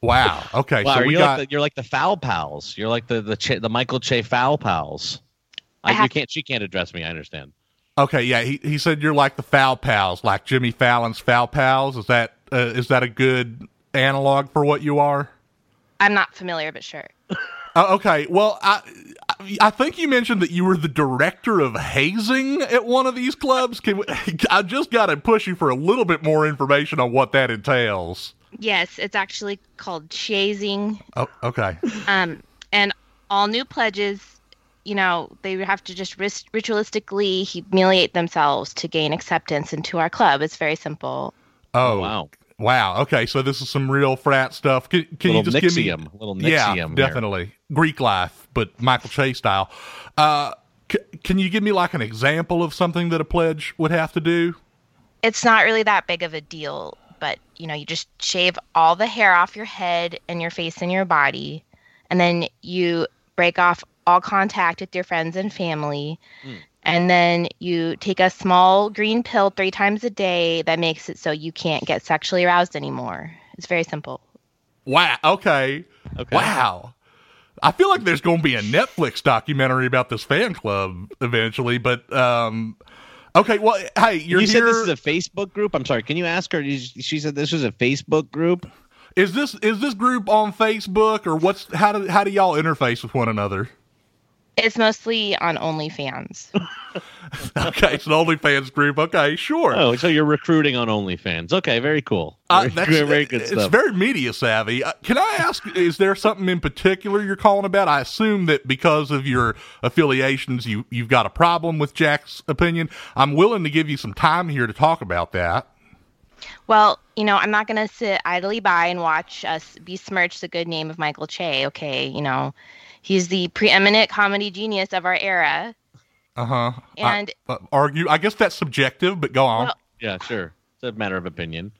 Wow. Okay. Wow, so we you're, got... like the, you're like the Foul Pals. You're like the the, che, the Michael Che Foul Pals. I, I have... You can't. She can't address me. I understand. Okay, yeah, he he said you're like the Foul Pals, like Jimmy Fallon's Foul Pals. Is that uh, is that a good analog for what you are? I'm not familiar, but sure. Uh, okay, well, I I think you mentioned that you were the director of hazing at one of these clubs. Can we, I just got to push you for a little bit more information on what that entails. Yes, it's actually called chazing. Oh, okay. Um, and all new pledges. You know, they have to just ritualistically humiliate themselves to gain acceptance into our club. It's very simple. Oh, wow. Wow. Okay, so this is some real frat stuff. Can, can you just Nixium. give me... A little Nixium. Yeah, there. Definitely. Greek life, but Michael Che style. Uh, c- can you give me, like, an example of something that a pledge would have to do? It's not really that big of a deal, but, you know, you just shave all the hair off your head and your face and your body, and then you break off all contact with your friends and family. Mm. And then you take a small green pill three times a day that makes it so you can't get sexually aroused anymore. It's very simple. Wow. Okay. Okay. Wow. I feel like there's going to be a Netflix documentary about this fan club eventually, but, um, okay. Well, hey, you're you said here... this is a Facebook group. I'm sorry. Can you ask her? She said this was a Facebook group. Is this, is this group on Facebook or what's, how do, how do y'all interface with one another? It's mostly on OnlyFans. Okay, it's an OnlyFans group. Okay, sure. Oh, so you're recruiting on OnlyFans. Okay, very cool. Uh, that's, very, very good it's stuff. It's very media savvy. Uh, can I ask, is there something in particular you're calling about? I assume that because of your affiliations, you, you've got a problem with Jack's opinion. I'm willing to give you some time here to talk about that. Well, you know, I'm not going to sit idly by and watch us besmirch the good name of Michael Che. Okay, you know, he's the preeminent comedy genius of our era. Uh-huh. And I, uh, argue. I guess that's subjective, but go on. Well, yeah, sure. It's a matter of opinion.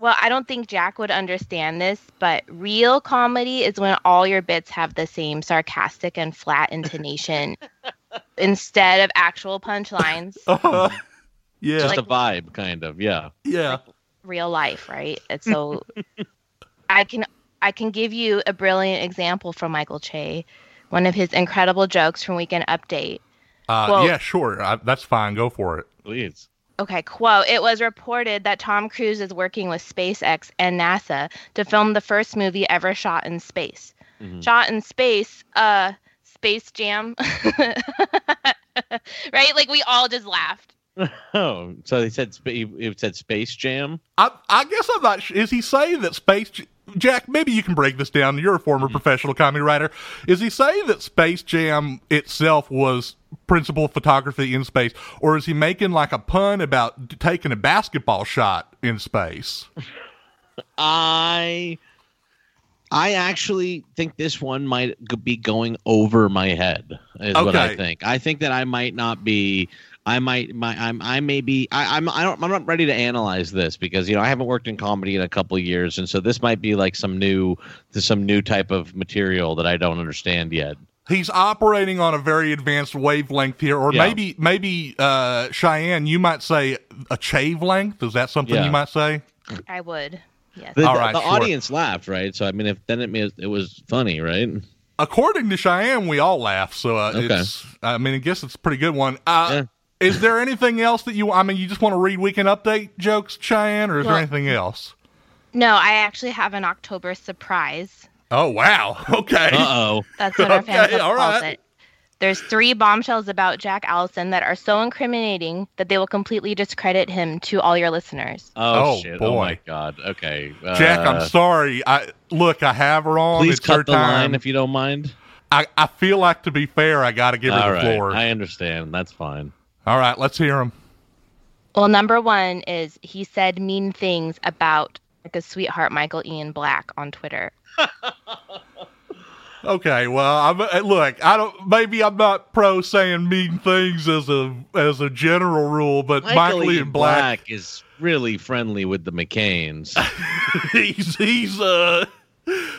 Well, I don't think Jack would understand this, but real comedy is when all your bits have the same sarcastic and flat intonation instead of actual punchlines. Uh-huh. Yeah, just like, a vibe, kind of. Yeah, yeah. Like real life, right? And so, I can I can give you a brilliant example from Michael Che, one of his incredible jokes from Weekend Update. Uh, quote, yeah, sure, I, that's fine. Go for it, please. Okay, quote: "It was reported that Tom Cruise is working with SpaceX and NASA to film the first movie ever shot in space. Mm-hmm. Shot in space, uh, Space Jam, right? Like we all just laughed." Oh, so they said it said Space Jam. I, I guess I'm not. Is he saying that Space Jack? Maybe you can break this down. You're a former mm-hmm. professional comedy writer. Is he saying that Space Jam itself was principal photography in space, or is he making like a pun about taking a basketball shot in space? I, I actually think this one might be going over my head. Is okay. What I think. I think that I might not be. I might, my, I'm, I may be, I, I'm, I don't, I'm not ready to analyze this because you know I haven't worked in comedy in a couple of years, and so this might be like some new, some new type of material that I don't understand yet. He's operating on a very advanced wavelength here, or yeah. maybe, maybe uh, Cheyenne, you might say a chave length. Is that something yeah. you might say? I would. Yes. The, All right. The, the sure. audience laughed, right? So I mean, if then it it was funny, right? According to Cheyenne, we all laugh. So uh, okay. it's, I mean, I guess it's a pretty good one. Uh, yeah. Is there anything else that you, I mean, you just want to read Weekend Update jokes, Cheyenne, or is well, there anything else? No, I actually have an October surprise. Oh, wow. Okay. Uh-oh. That's what our okay, fans all calls right. it. There's three bombshells about Jack Allison that are so incriminating that they will completely discredit him to all your listeners. Oh, oh shit. Boy. Oh, my God. Okay. Uh, Jack, I'm sorry. I Look, I have her on. Please it's cut her the time. Line if you don't mind. I, I feel like, to be fair, I got to give her all the right. floor. I understand. That's fine. All right, let's hear him. Well, number one is he said mean things about his sweetheart, Michael Ian Black, on Twitter. Okay, well, I'm, look, I don't. Maybe I'm not pro saying mean things as a as a general rule, but Michael, Michael Ian Black, Black is really friendly with the McCains. he's he's uh.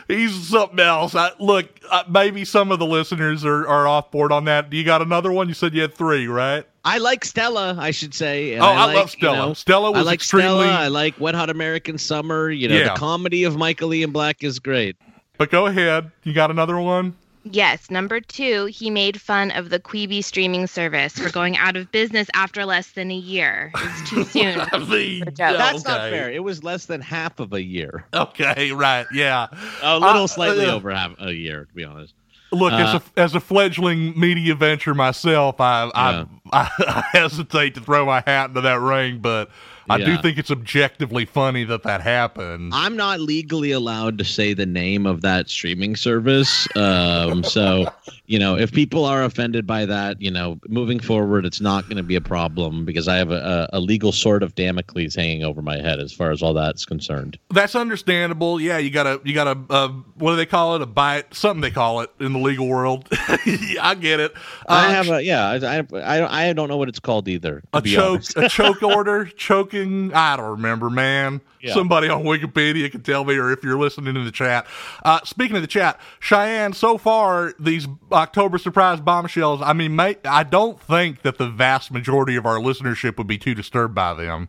He's something else. I, look, uh, maybe some of the listeners are, are off board on that. You got another one? You said you had three, right? I like Stella, I should say. And oh, I, I like, love Stella. You know, Stella was I like extremely... Stella. I like Wet Hot American Summer. You know, yeah. The comedy of Michael Ian Black is great. But go ahead. You got another one? Yes. Number two, he made fun of the Quibi streaming service for going out of business after less than a year. It's too soon. I mean, that's okay. Not fair. It was less than half of a year. Okay, right. Yeah. A little uh, slightly uh, over half a year, to be honest. Look, uh, as a as a fledgling media venture myself, I yeah. I, I hesitate to throw my hat into that ring, but I yeah. do think it's objectively funny that that happened. I'm not legally allowed to say the name of that streaming service. Um, so, you know, if people are offended by that, you know, moving forward, it's not going to be a problem because I have a, a legal sword of Damocles hanging over my head as far as all that's concerned. That's understandable. Yeah, you got to, you got to, uh, what do they call it? A bite, something they call it in the legal world. I get it. Uh, I have a, yeah, I, I, I don't know what it's called either. A choke, a choke order, choke. I don't remember, man. Yeah. Somebody on Wikipedia can tell me, or if you're listening to the chat. Uh, speaking of the chat, Cheyenne, so far, these October surprise bombshells, I mean, mate, I don't think that the vast majority of our listenership would be too disturbed by them.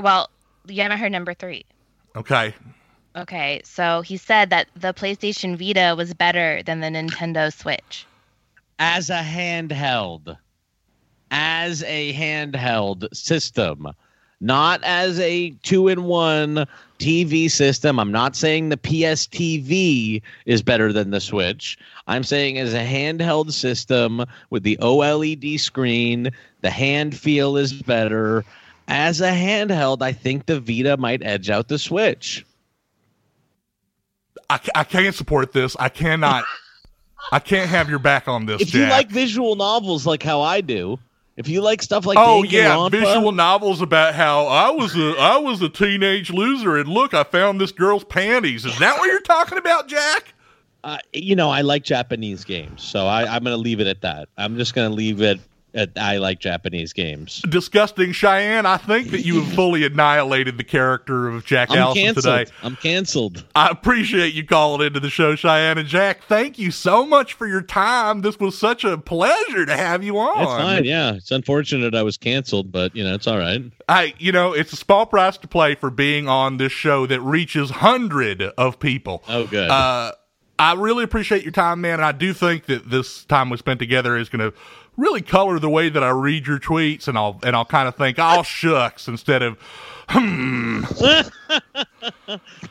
Well, you haven't heard number three. Okay. Okay, so he said that the PlayStation Vita was better than the Nintendo Switch. As a handheld. As a handheld system. not as a two-in-one T V system. I'm not saying the P S T V is better than the Switch. I'm saying as a handheld system with the OLED screen, the hand feel is better. As a handheld, I think the Vita might edge out the Switch. I, I can't support this. I cannot. I can't have your back on this, Jack. If you like visual novels like how I do, if you like stuff like oh Dank yeah, Lampa, visual novels about how I was a I was a teenage loser and look, I found this girl's panties. Is that what you're talking about, Jack? Uh, you know, I like Japanese games, so I, I'm going to leave it at that. I'm just going to leave it. I like Japanese games. Disgusting Cheyenne, I think that you have fully annihilated the character of Jack I'm Allison canceled. today. I'm canceled. I appreciate you calling into the show, Cheyenne. And Jack, thank you so much for your time. This was such a pleasure to have you on. It's fine, yeah. It's unfortunate I was canceled, but, you know, it's all right. I, you know, it's a small price to pay for being on this show that reaches hundreds of people. Oh, good. Uh, I really appreciate your time, man. And I do think that this time we spent together is going to really color the way that I read your tweets, and I'll and I'll kind of think, oh, shucks, instead of, hmm. Well,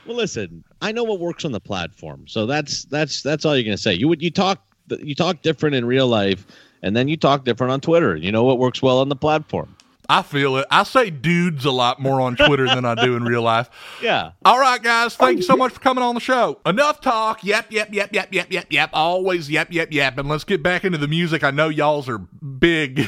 listen, I know what works on the platform, so that's that's that's all you're gonna say. You would you talk you talk different in real life, and then you talk different on Twitter. You know what works well on the platform. I feel it. I say dudes a lot more on Twitter than I do in real life. Yeah. All right, guys. Thank you so much for coming on the show. Enough talk. Yep, yep, yep, yep, yep, yep, yep. Always yep, yep, yep. And let's get back into the music. I know y'alls are big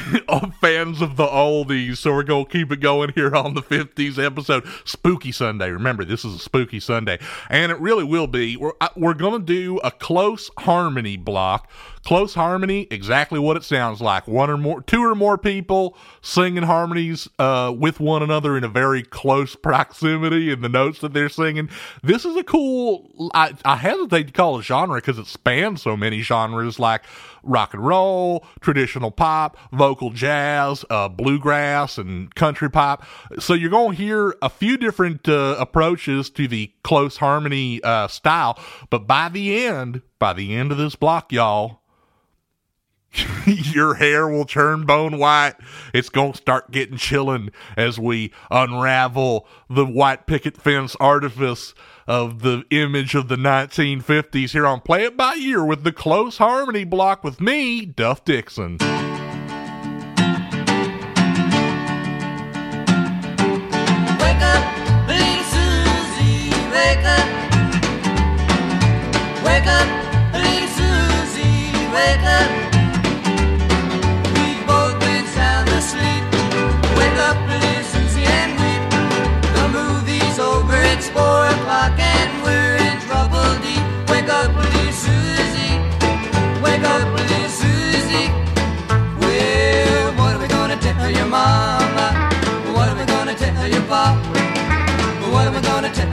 fans of the oldies, so we're going to keep it going here on the fifties episode. Spooky Sunday. Remember, this is a spooky Sunday, and it really will be. We're, we're going to do a close harmony block. Close harmony, exactly what it sounds like. One or more, two or more people singing harmonies uh, with one another in a very close proximity in the notes that they're singing. This is a cool, I, I hesitate to call it genre because it spans so many genres like rock and roll, traditional pop, vocal jazz, uh, bluegrass, and country pop. So you're going to hear a few different uh, approaches to the close harmony uh, style. But by the end, by the end of this block, y'all, your hair will turn bone white. It's going to start getting chilling as we unravel the white picket fence artifice of the image of the nineteen fifties here on Play It By Year with the Close Harmony Block with me, Duff Dixon.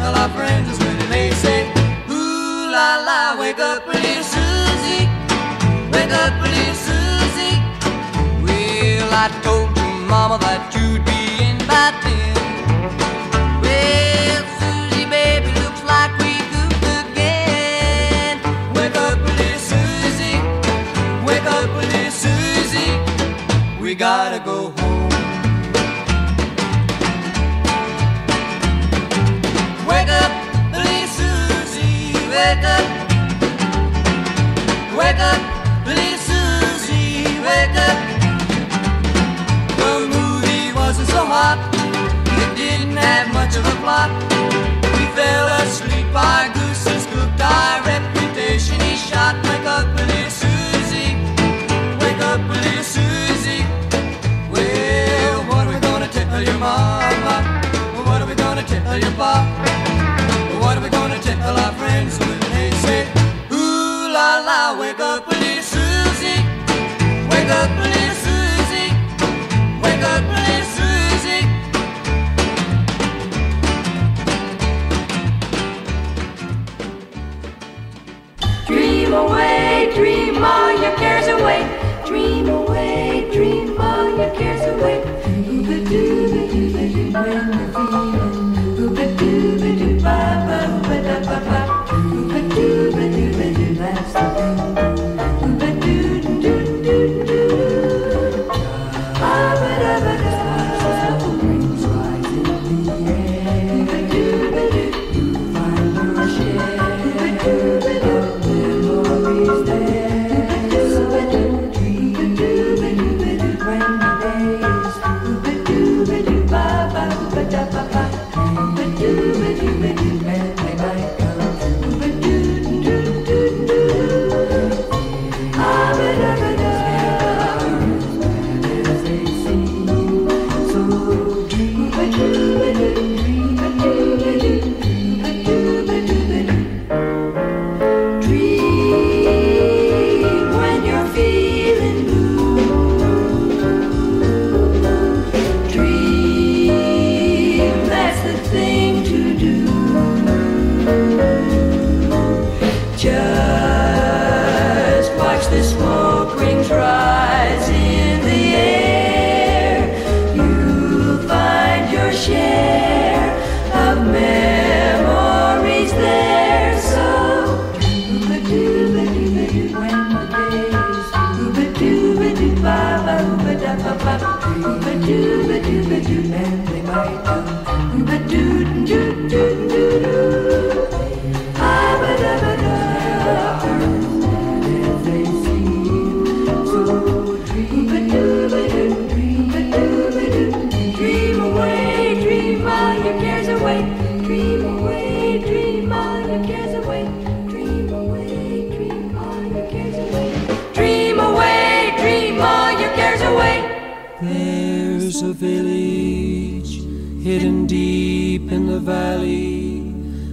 Our friends is when they say, ooh la la, wake up pretty Susie, wake up pretty Susie. Well, I told you mama that you'd be in by ten. Well, Susie baby, looks like we goofed again. Wake up pretty Susie, wake up pretty Susie. We gotta go home. Wake up, wake up, please Susie, wake up. The movie wasn't so hot, it didn't have much of a plot. We fell asleep, our gooses cooked, our reputation is shot. Wake up, please Susie, wake up, please Susie. Well, what are we gonna tell your mama? What are we gonna tell your papa? What are we gonna tell our friends when they say, ooh la la, wake up please Susie, wake up please Susie, wake up please Susie. Dream away, dream all your cares away. Dream away, dream all your cares away. Ooh-ba-doo-ba-doo-ba-doo, when you're feeling ooh-ba-doo-ba-doo-ba-doo. That's the thing.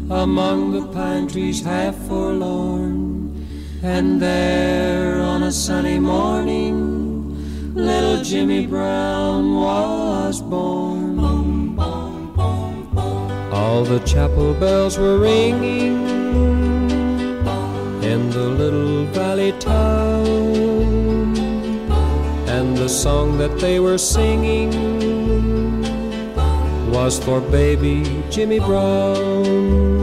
Among the pine trees half forlorn, and there on a sunny morning, little Jimmy Brown was born. Boom, boom, boom, boom. All the chapel bells were ringing in the little valley town, and the song that they were singing was for baby Jimmy Brown.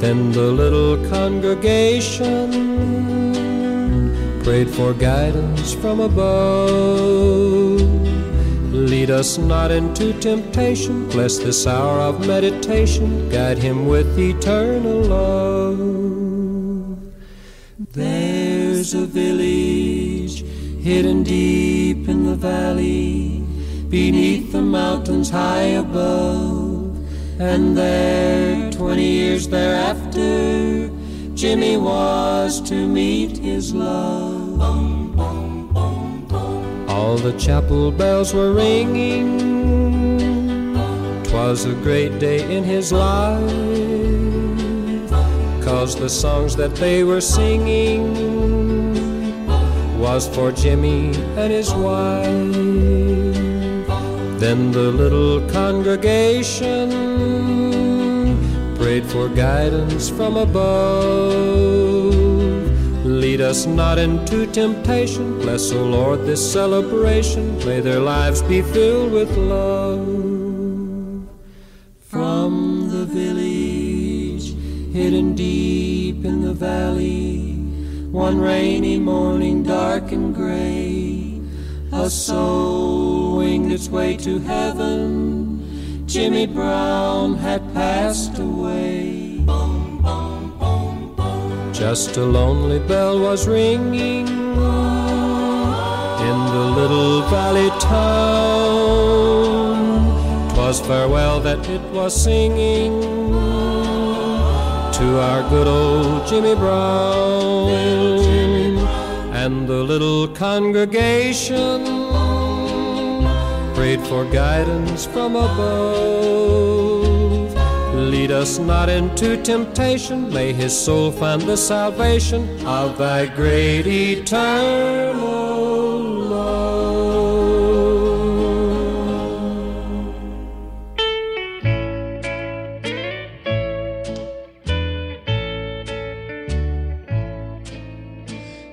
Then the little congregation prayed for guidance from above. Lead us not into temptation, bless this hour of meditation, guide him with eternal love. There's a village hidden deep in the valley, beneath the mountains high above. And there, twenty years thereafter, Jimmy was to meet his love. Boom, boom, boom, boom. All the chapel bells were ringing. 'Twas a great day in his life, 'cause the songs that they were singing was for Jimmy and his wife. Then the little congregation prayed for guidance from above. Lead us not into temptation, bless, O Lord, this celebration. May their lives be filled with love. From the village hidden deep in the valley, one rainy morning dark and gray, a soul winged its way to heaven, Jimmy Brown had passed away. Boom, boom, boom, boom. Just a lonely bell was ringing in the little valley town. 'Twas farewell that it was singing to our good old Jimmy Brown. And the little congregation prayed for guidance from above. Lead us not into temptation, may his soul find the salvation of thy great eternal love.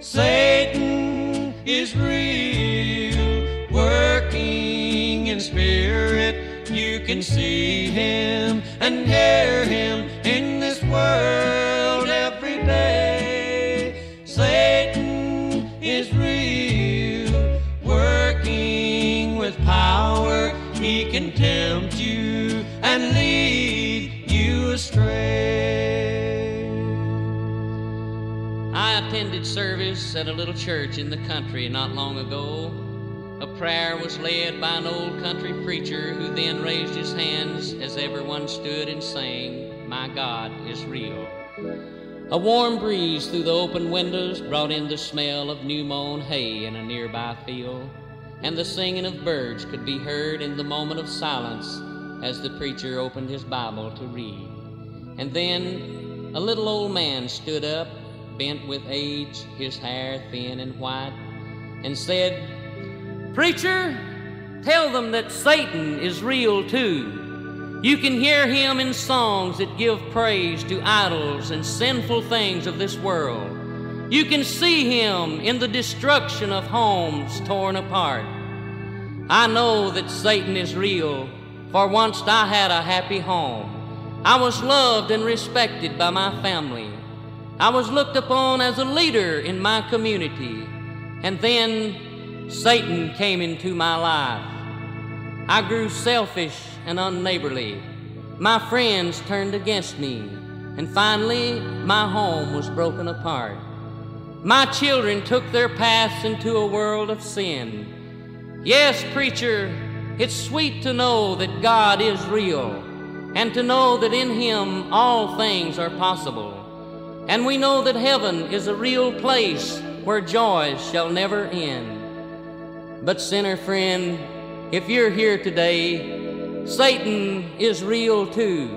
Satan is real, working in spirit, you can see him and hear him in this world every day. Satan is real, working with power, he can tempt you and lead you astray. I attended service at a little church in the country not long ago. A prayer was led by an old country preacher who then raised his hands as everyone stood and sang, "My God is real." A warm breeze through the open windows brought in the smell of new-mown hay in a nearby field, and the singing of birds could be heard in the moment of silence as the preacher opened his Bible to read. And then a little old man stood up, bent with age, his hair thin and white, and said, "Preacher, tell them that Satan is real too. You can hear him in songs that give praise to idols and sinful things of this world. You can see him in the destruction of homes torn apart. I know that Satan is real, for once I had a happy home. I was loved and respected by my family. I was looked upon as a leader in my community, and then Satan came into my life. I grew selfish and unneighborly. My friends turned against me, and finally my home was broken apart. My children took their paths into a world of sin. Yes, preacher, it's sweet to know that God is real, and to know that in Him all things are possible. And we know that heaven is a real place where joys shall never end. But sinner friend, if you're here today, Satan is real too,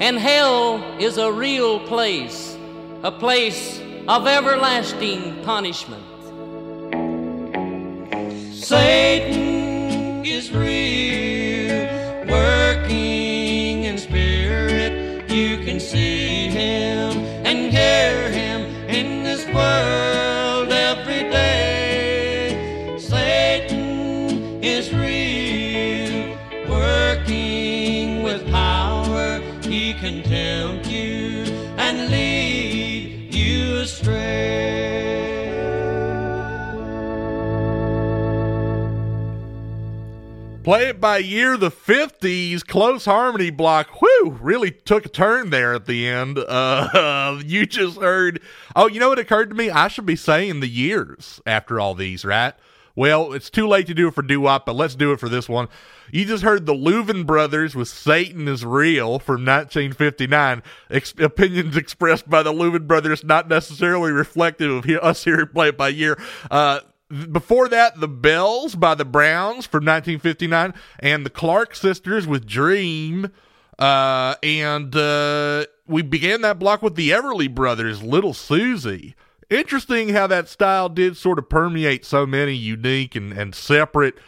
and hell is a real place, a place of everlasting punishment. Satan is real, working in spirit. You can see him and hear him in this world. Play It By Year, the fifties, Close Harmony block. Whew, really took a turn there at the end. Uh, you just heard, oh, you know what occurred to me? I should be saying the years after all these, right? Well, it's too late to do it for doo-wop, but let's do it for this one. You just heard the Louvin Brothers with Satan Is Real from nineteen fifty-nine. Ex- opinions expressed by the Louvin Brothers not necessarily reflective of he- us here at Play It By Year. Uh, Before that, The Bells by the Browns from nineteen fifty-nine, and the Clark Sisters with Dream. Uh, and uh, we began that block with the Everly Brothers, Little Susie. Interesting how that style did sort of permeate so many unique and, and separate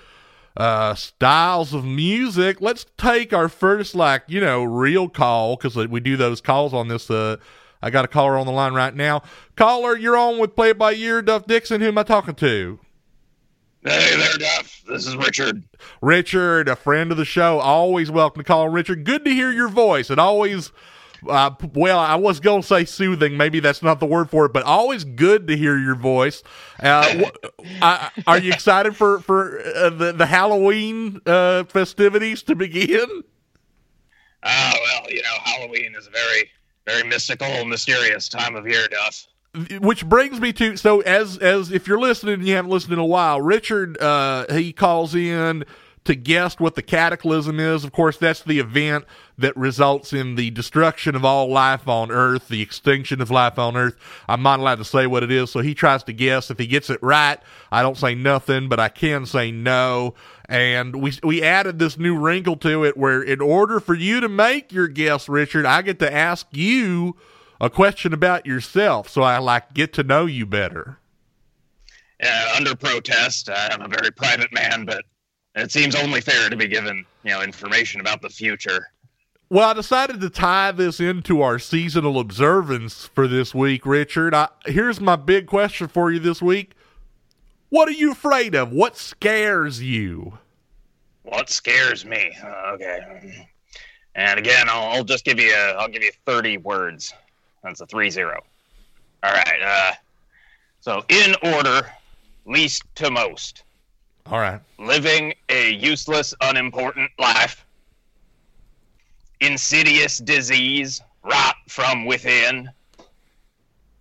uh, styles of music. Let's take our first, like, you know, real call, because we do those calls on this uh I got a caller on the line right now. Caller, you're on with Play It By Year, Duff Dixon. Who am I talking to? Hey there, Duff. This is Richard. Richard, a friend of the show. Always welcome to call, Richard. Good to hear your voice. It always, uh, well, I was going to say soothing. Maybe that's not the word for it, but always good to hear your voice. Uh, I, are you excited for, for uh, the, the Halloween uh, festivities to begin? Ah, uh, well, you know, Halloween is very... very mystical, mysterious time of year, Duff. Which brings me to, so as as if you're listening and you haven't listened in a while, Richard, uh, he calls in to guess what the cataclysm is. Of course, that's the event that results in the destruction of all life on Earth, the extinction of life on Earth. I'm not allowed to say what it is, so he tries to guess. If he gets it right, I don't say nothing, but I can say no. And we we added this new wrinkle to it where, in order for you to make your guess, Richard, I get to ask you a question about yourself, so I like get to know you better. Yeah, under protest, I'm a very private man, but it seems only fair to be given, you know, information about the future. Well, I decided to tie this into our seasonal observance for this week, Richard. I, here's my big question for you this week. What are you afraid of? What scares you? What scares me? Uh, okay. And again, I'll, I'll just give you a, I'll give you thirty words. That's a three zero. All right. Uh, so in order, least to most. All right. Living a useless, unimportant life. Insidious disease, rot from within.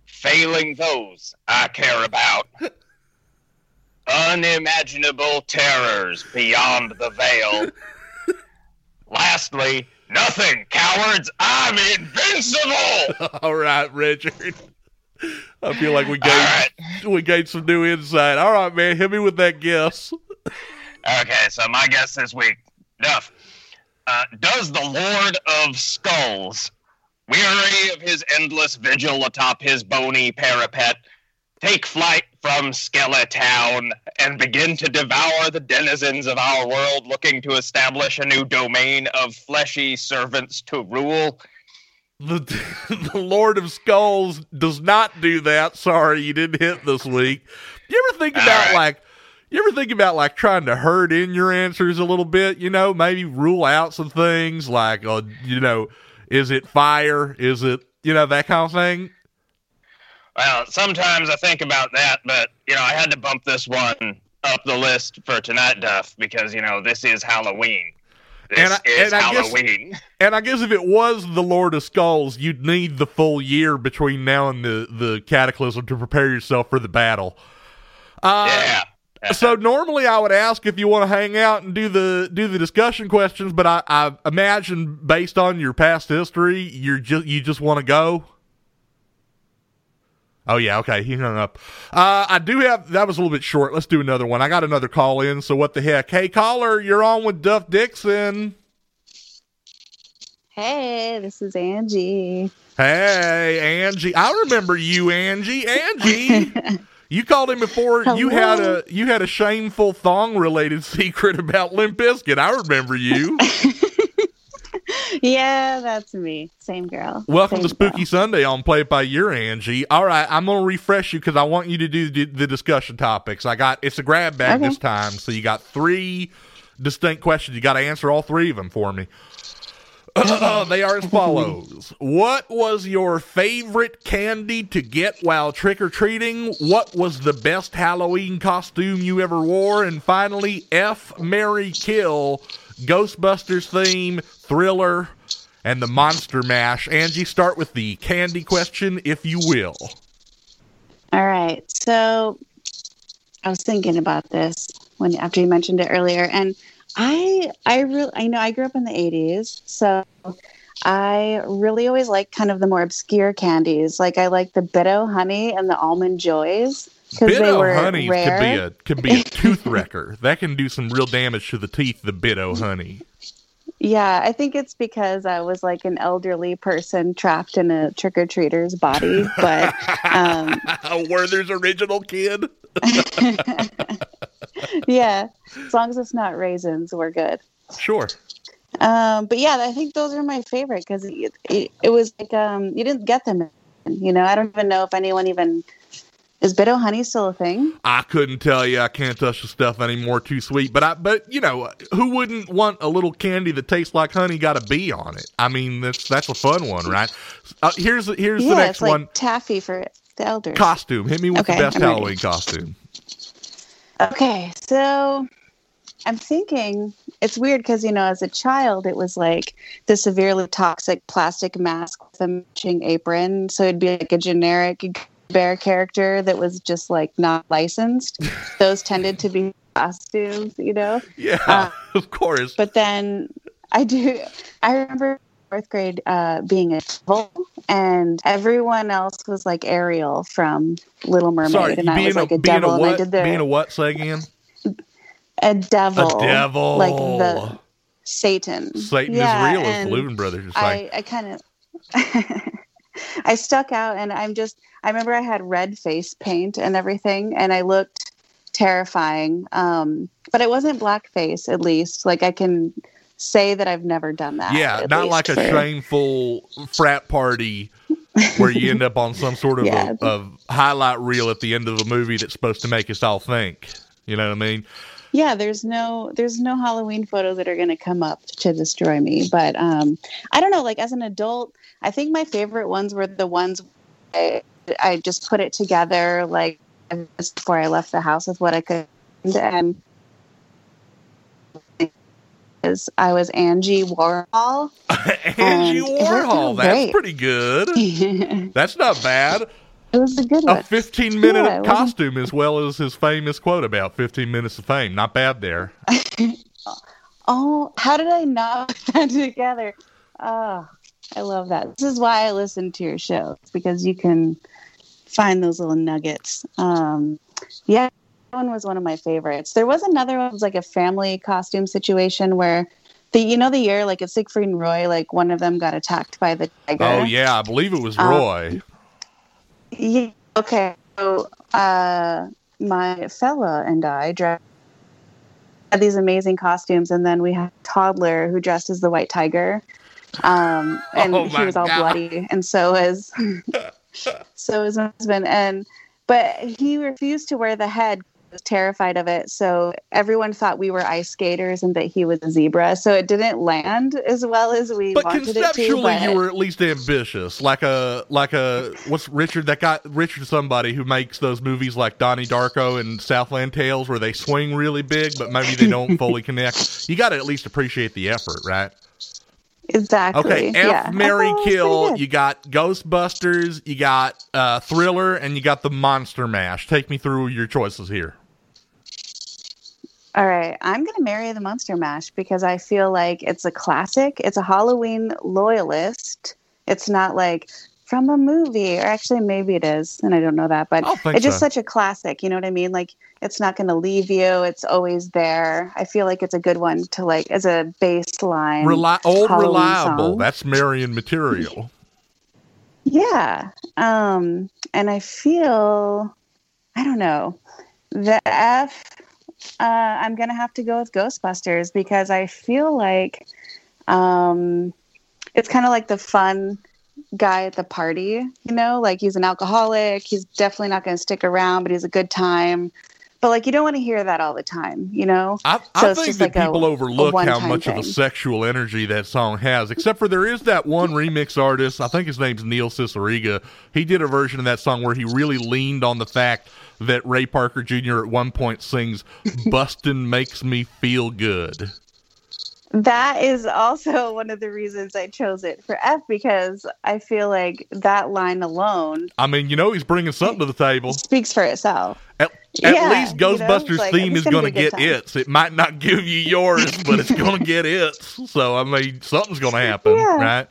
Failing those I care about. Unimaginable terrors beyond the veil. Lastly, nothing, cowards, I'm invincible! All right, Richard. I feel like we gained, right. we gained some new insight. All right, man, hit me with that guess. Okay, so my guess this week, Duff. Uh, does the Lord of Skulls, weary of his endless vigil atop his bony parapet, take flight from Skeletown and begin to devour the denizens of our world, looking to establish a new domain of fleshy servants to rule? The, the Lord of Skulls does not do that. Sorry, you didn't hit this week. You ever think about, right. like, you ever think about, like, trying to herd in your answers a little bit? You know, maybe rule out some things, like, uh, you know, is it fire? Is it, you know, that kind of thing? Well, sometimes I think about that, but, you know, I had to bump this one up the list for tonight, Duff, because, you know, this is Halloween. This and I, is and Halloween. I guess, and I guess if it was the Lord of Skulls, you'd need the full year between now and the, the Cataclysm to prepare yourself for the battle. Uh, yeah. So normally I would ask if you want to hang out and do the do the discussion questions, but I, I imagine based on your past history, you're just you just want to go. Oh yeah, okay, he hung up. Uh, I do have that was a little bit short. Let's do another one. I got another call in, so what the heck? Hey caller, you're on with Duff Dixon. Hey, this is Angie. Hey Angie, I remember you, Angie. Angie. You called him before. Hello. You had a you had a shameful thong related secret about Limp Bizkit. I remember you. Yeah, that's me. Same girl. Welcome Same to Spooky girl. Sunday on Play It By Year, Angie. All right, I'm gonna refresh you because I want you to do the, the discussion topics. I got it's a grab bag okay. this time, so you got three distinct questions. You got to answer all three of them for me. Uh, they are as follows. What was your favorite candy to get while trick-or-treating? What was the best Halloween costume you ever wore? And finally, F, Marry, Kill, Ghostbusters theme, Thriller, and the Monster Mash. Angie, start with the candy question, if you will. All right. So I was thinking about this when after you mentioned it earlier, and I I really I know I grew up in the eighties, so I really always liked kind of the more obscure candies. Like I liked the Bitto Honey and the Almond Joys because they were honey rare. Could be a could be a tooth wrecker. That can do some real damage to the teeth. The Bitto Honey. Yeah, I think it's because I was like an elderly person trapped in a trick or treater's body. But um, Werther's Original Kid. Yeah, as long as it's not raisins, we're good. Sure. Um, but yeah, I think those are my favorite because it, it, it was like um, you didn't get them. In, you know, I don't even know if anyone even is Bitto Honey still a thing. I couldn't tell you. I can't touch the stuff anymore. Too sweet. But I. But you know, who wouldn't want a little candy that tastes like honey? Got a bee on it. I mean, that's that's a fun one, right? Uh, here's here's yeah, the next it's like one. Taffy for the elders. Costume. Hit me with okay, the best I'm Halloween ready. Costume. Okay, so I'm thinking it's weird because, you know, as a child, it was like the severely toxic plastic mask with a matching apron. So it'd be like a generic bear character that was just like not licensed. Those tended to be costumes, you know? Yeah, uh, of course. But then I do, I remember fourth grade uh, being a devil, and everyone else was like Ariel from Little Mermaid. Sorry, and I was like a, a devil. A what? And I did the, being a what? Say again. A devil. A devil. Like the Satan. Satan yeah, is real as the Louvin Brothers. I, I kind of, I stuck out and I'm just, I remember I had red face paint and everything and I looked terrifying. Um, but it wasn't blackface at least. Like I can say that I've never done that. Yeah, not like a for... shameful frat party where you end up on some sort of yeah. a, a highlight reel at the end of a movie that's supposed to make us all think. You know what I mean? Yeah, there's no there's no Halloween photos that are going to come up to destroy me. But um, I don't know, like as an adult, I think my favorite ones were the ones I, I just put it together like just before I left the house with what I could. And I was Angie Warhol. Angie Warhol. That's great. Pretty good. That's not bad. It was a good one. A fifteen-minute yeah, costume as well as his famous quote about fifteen minutes of fame. Not bad there. Oh, how did I not put that together? Oh, I love that. This is why I listen to your show, because you can find those little nuggets. Um, yeah. That one was one of my favorites. There was another one, it was like a family costume situation where the you know the year like at Siegfried and Roy, like one of them got attacked by the tiger. Oh yeah, I believe it was Roy. Um, yeah. Okay. So uh, my fella and I dressed had these amazing costumes, and then we had a toddler who dressed as the white tiger, um, and oh he was all God. bloody, and so is so is my husband, and but he refused to wear the head. was terrified of it. So everyone thought we were ice skaters and that he was a zebra. So it didn't land as well as we but wanted it to. But conceptually, you were at least ambitious, like a like a what's Richard that got Richard somebody who makes those movies like Donnie Darko and Southland Tales where they swing really big, but maybe they don't fully connect. You got to at least appreciate the effort, right? Exactly. Okay, F, yeah. Marry, Kill, you got Ghostbusters, you got uh, Thriller, and you got the Monster Mash. Take me through your choices here. All right, I'm going to marry the Monster Mash because I feel like it's a classic. It's a Halloween loyalist. It's not like from a movie, or actually maybe it is, and I don't know that, but it's just so. Such a classic, you know what I mean? Like, it's not going to leave you. It's always there. I feel like it's a good one to like as a baseline. Reli- old Halloween reliable. Song. That's Marion material. Yeah. Um, and I feel, I don't know, the F, uh, I'm going to have to go with Ghostbusters because I feel like um, it's kind of like the fun guy at the party, you know, like he's an alcoholic. He's definitely not going to stick around, but he's a good time. But, like, you don't want to hear that all the time, you know? I, I so think that like people a, overlook a how much thing. Of a sexual energy that song has, except for there is that one remix artist, I think his name's Neil Ciceriga. He did a version of that song where he really leaned on the fact that Ray Parker Junior at one point sings, "Bustin' Makes Me Feel Good." That is also one of the reasons I chose it for F, because I feel like that line alone... I mean, you know he's bringing something to the table. Speaks for itself. At, at yeah, least Ghostbusters' you know, like, theme is going to get its. It might not give you yours, but it's going to get its. So, I mean, something's going to happen, yeah. right?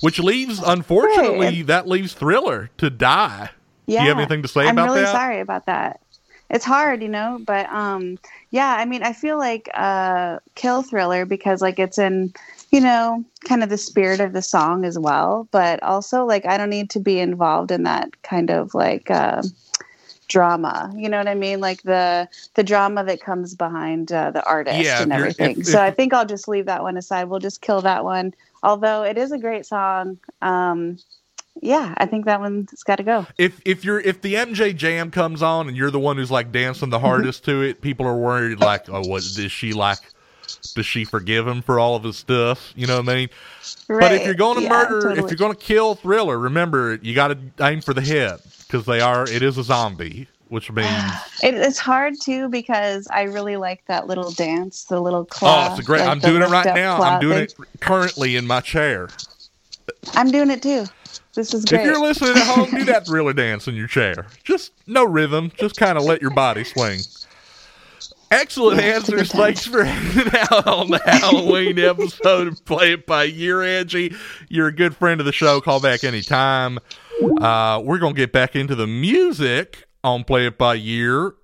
Which leaves, unfortunately, right. that leaves Thriller to die. Yeah. Do you have anything to say I'm about really that? I'm really sorry about that. It's hard, you know, but um, yeah, I mean, I feel like uh, Kill Thriller because like it's in, you know, kind of the spirit of the song as well. But also like I don't need to be involved in that kind of like uh, drama. You know what I mean? Like the the drama that comes behind uh, the artist yeah, and everything. If, if, so I think I'll just leave that one aside. We'll just kill that one. Although it is a great song. Um Yeah, I think that one's got to go. If if you're if the M J Jam comes on and you're the one who's like dancing the hardest to it, people are worried like, oh, what is she like? Does she forgive him for all of his stuff? You know what I mean? Right. But if you're going to yeah, murder, totally. If you're going to kill Thriller, remember you got to aim for the head because they are. It is a zombie, which means it, it's hard too because I really like that little dance, the little claw. Oh, it's a great! Like I'm doing it right now. Claw, I'm doing it currently in my chair. I'm doing it too. This is great. If you're listening at home, do that thriller dance in your chair. Just no rhythm. Just kind of let your body swing. Excellent yeah, answers. Thanks for hanging out on the Halloween episode of Play It By Year, Angie. You're a good friend of the show. Call back anytime. Uh, we're going to get back into the music on Play It By Year.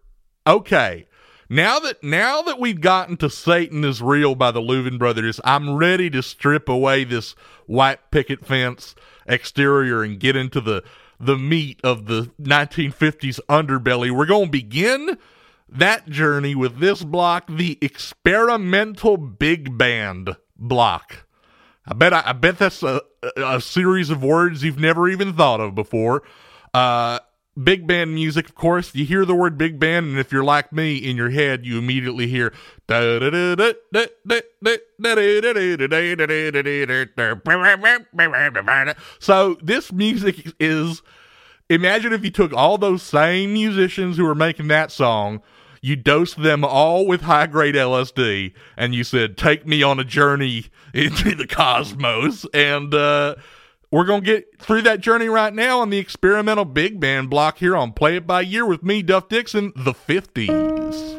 Okay. Now that now that we've gotten to Satan Is Real by the Louvin Brothers, I'm ready to strip away this white picket fence exterior and get into the the meat of the nineteen fifties underbelly. We're going to begin that journey with this block, the experimental big band block. I bet I, I bet that's a, a series of words you've never even thought of before. Uh, big band music, of course. You hear the word big band, and if you're like me, in your head, you immediately hear so this music is, imagine if you took all those same musicians who were making that song, you dosed them all with high-grade L S D, and you said, take me on a journey into the cosmos, and uh we're going to get through that journey right now on the experimental big band block here on Play It By Year with me, Duff Dixon, the fifties.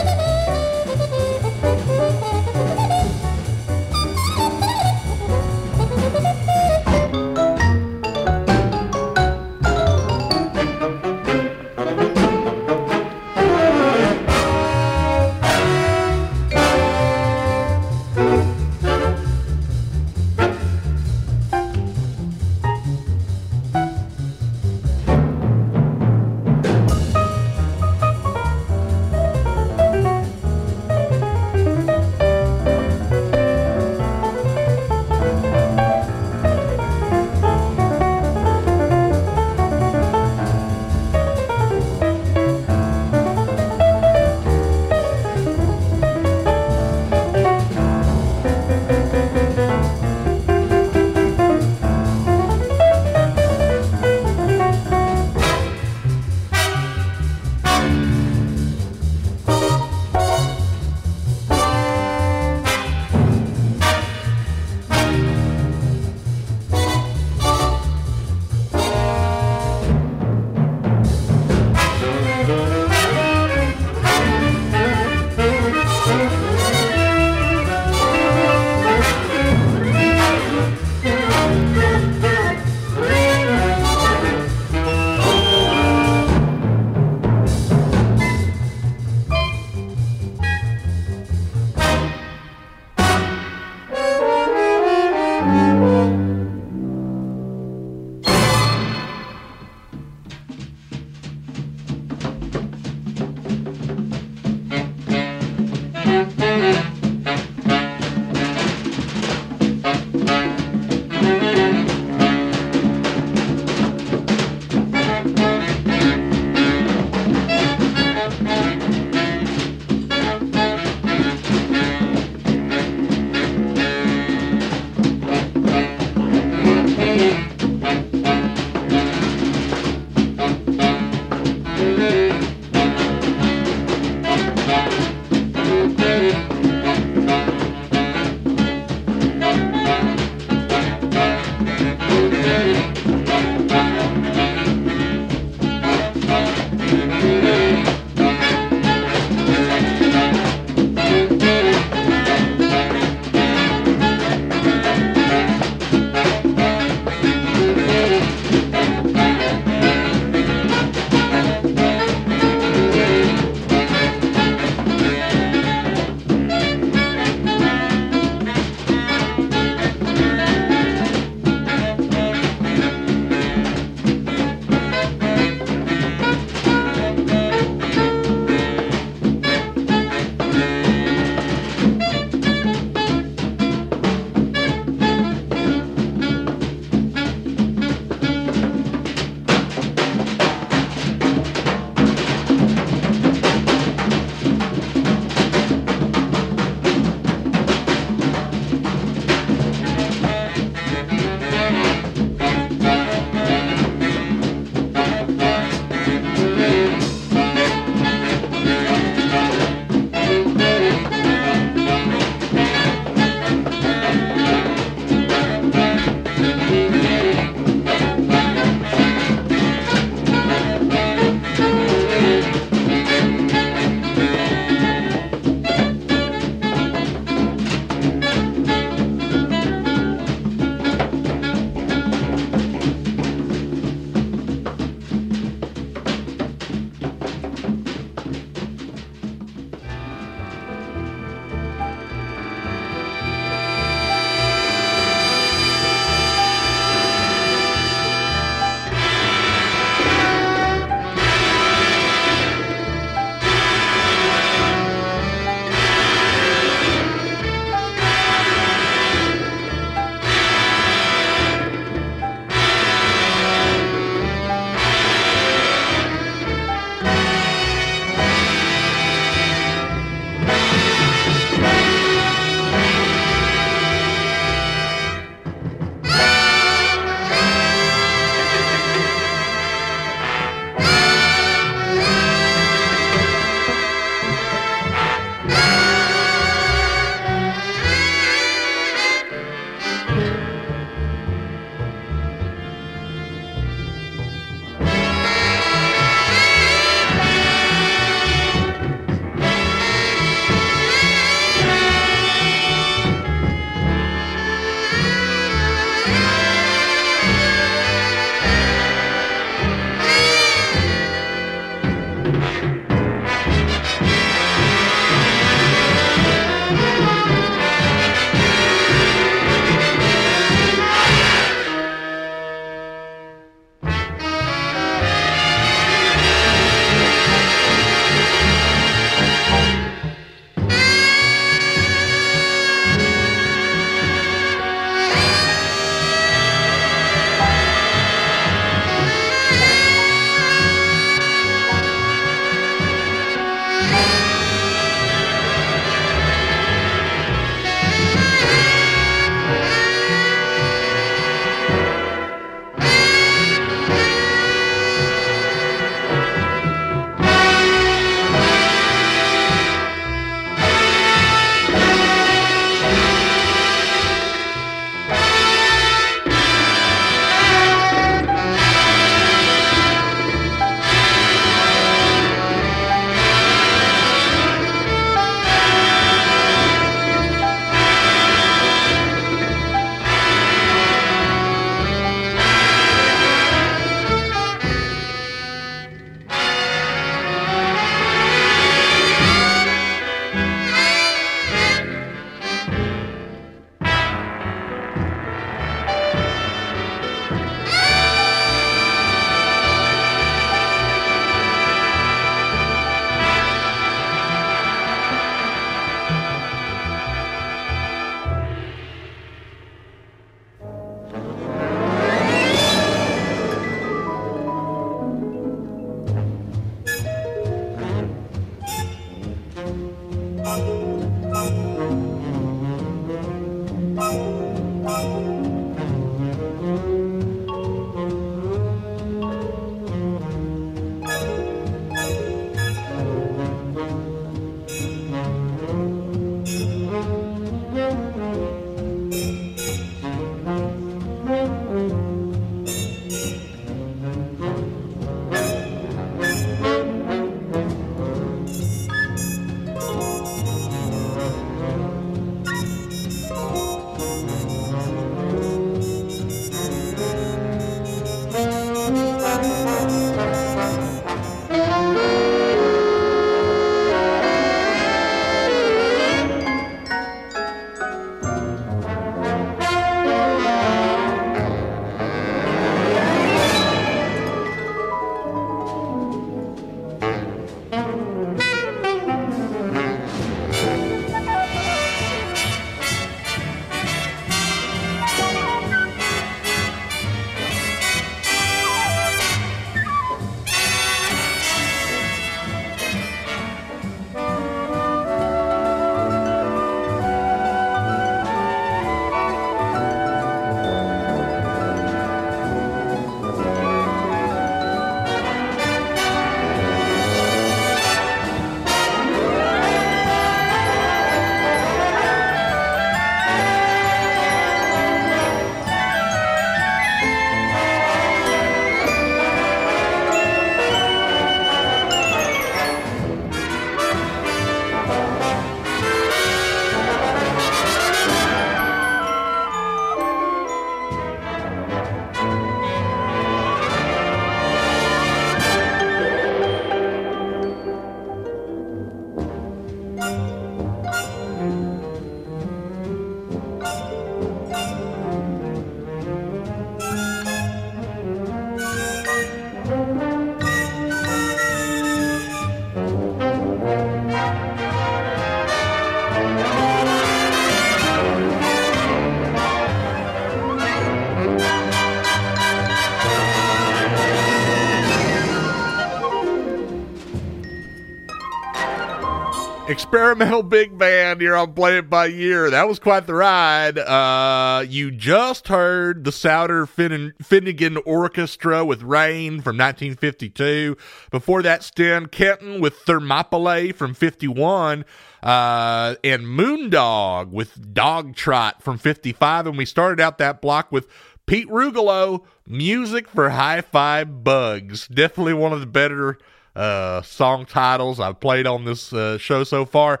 Experimental big band here on Play It By Year. That was quite the ride. Uh, you just heard the Souter Fin- Finnegan Orchestra with Rain from nineteen fifty-two. Before that, Stan Kenton with Thermopylae from fifty-one. Uh, and Moondog with Dog Trot from fifty-five. And we started out that block with Pete Rugolo, Music for Hi-Fi Bugs. Definitely one of the better uh song titles I've played on this uh, show so far.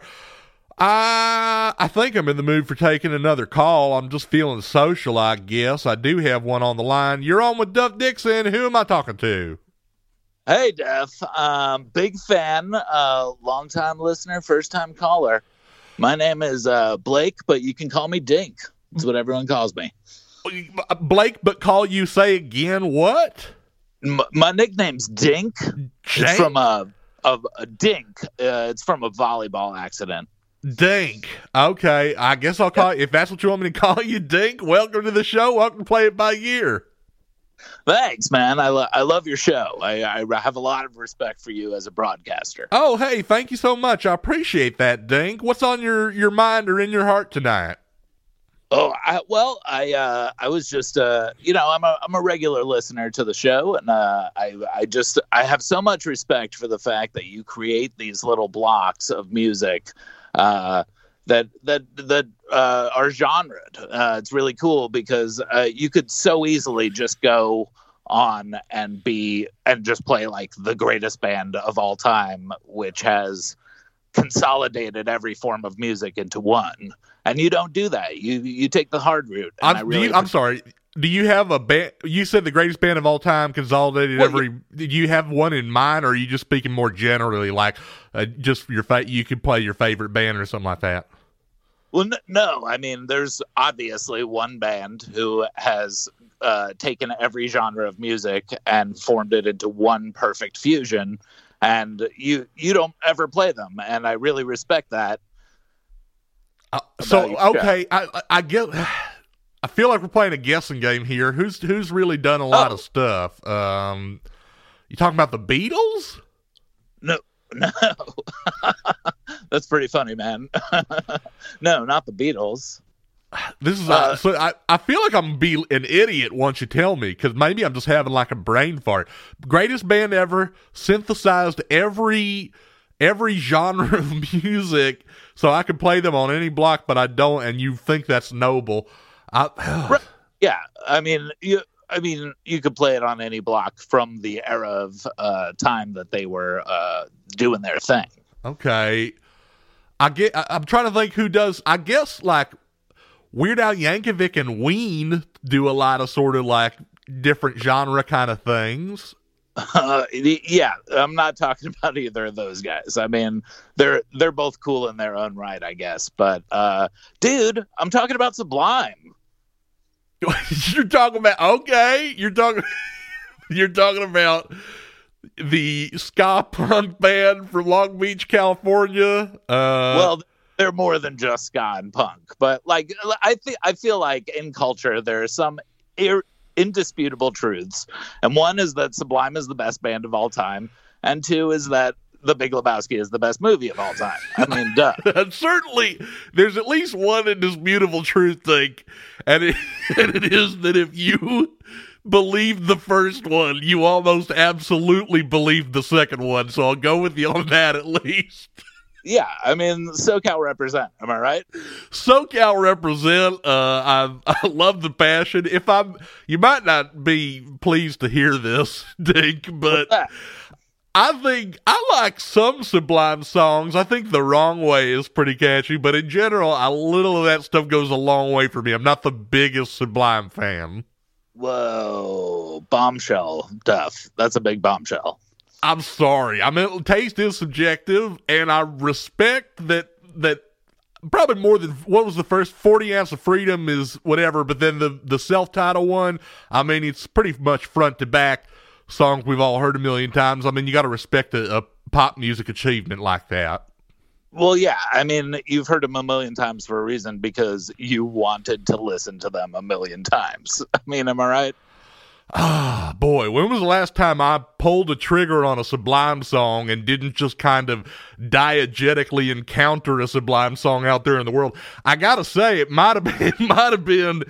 I, I think I'm in the mood for taking another call. I'm just feeling social, I guess. I do have one on the line. You're on with Duff Dixon. Who am I talking to? Hey, Duff. Um, big fan, uh, long-time listener, first-time caller. My name is uh, Blake, but you can call me Dink. That's what everyone calls me. Blake, but call you, say again, what? My nickname's Dink. Dink? It's from a, a, a dink. Uh, it's from a volleyball accident. Dink. Okay. I guess I'll call you. If that's what you want me to call you, Dink, welcome to the show. Welcome to Play It By Year. Thanks, man. I, lo- I love your show. I, I have a lot of respect for you as a broadcaster. Oh, hey, thank you so much. I appreciate that, Dink. What's on your, your mind or in your heart tonight? Oh, I, well, I uh, I was just, uh, you know, I'm a, I'm a regular listener to the show, and uh, I I just I have so much respect for the fact that you create these little blocks of music uh, that that that uh, are genred. Uh, it's really cool because uh, you could so easily just go on and be and just play like the greatest band of all time, which has consolidated every form of music into one. And you don't do that. You you take the hard route. And I'm, I really you, I'm sorry. Do you have a band? You said the greatest band of all time consolidated well, every. You, do you have one in mind, or are you just speaking more generally, like uh, just your fa- you could play your favorite band or something like that? Well, n- no. I mean, there's obviously one band who has uh, taken every genre of music and formed it into one perfect fusion, and you you don't ever play them, and I really respect that. Uh, so okay, I, I I get. I feel like we're playing a guessing game here. Who's who's really done a lot oh. of stuff? Um, you talking about the Beatles? No, no, that's pretty funny, man. No, not the Beatles. This is uh, so I, I feel like I'm be an idiot once you tell me, because maybe I'm just having like a brain fart. Greatest band ever, synthesized every every genre of music, so I could play them on any block, but I don't. And you think that's noble? I, yeah, I mean, you, I mean, you could play it on any block from the era of uh, time that they were uh, doing their thing. Okay, I get. I, I'm trying to think who does. I guess like. Weird Al Yankovic and Ween do a lot of sort of like different genre kind of things. Uh, yeah, I'm not talking about either of those guys. I mean, they're they're both cool in their own right, I guess. But uh, dude, I'm talking about Sublime. You're talking about okay. You're talking. You're talking about the ska punk band from Long Beach, California. Uh, well. They're more than just ska and punk, but like I think I feel like in culture there are some ir- indisputable truths, and one is that Sublime is the best band of all time, and two is that The Big Lebowski is the best movie of all time. I mean, duh. Certainly, there's at least one indisputable truth thing, and it, and it is that if you believe the first one, you almost absolutely believe the second one. So I'll go with you on that at least. Yeah, I mean, SoCal represent. Am I right? SoCal represent. Uh, I I love the passion. If I'm, you might not be pleased to hear this, Dink, but I think I like some Sublime songs. I think The Wrong Way is pretty catchy, but in general, a little of that stuff goes a long way for me. I'm not the biggest Sublime fan. Whoa, bombshell, Duff. That's a big bombshell. I'm sorry. I mean, taste is subjective, and I respect that. That probably more than what was the first forty ounce of freedom is whatever, but then the the self titled one. I mean, it's pretty much front to back songs we've all heard a million times. I mean, you got to respect a, a pop music achievement like that. Well, yeah. I mean, you've heard them a million times for a reason because you wanted to listen to them a million times. I mean, am I right? Ah, boy, when was the last time I pulled a trigger on a Sublime song and didn't just kind of diegetically encounter a Sublime song out there in the world? I gotta say, it might have been, it might have been,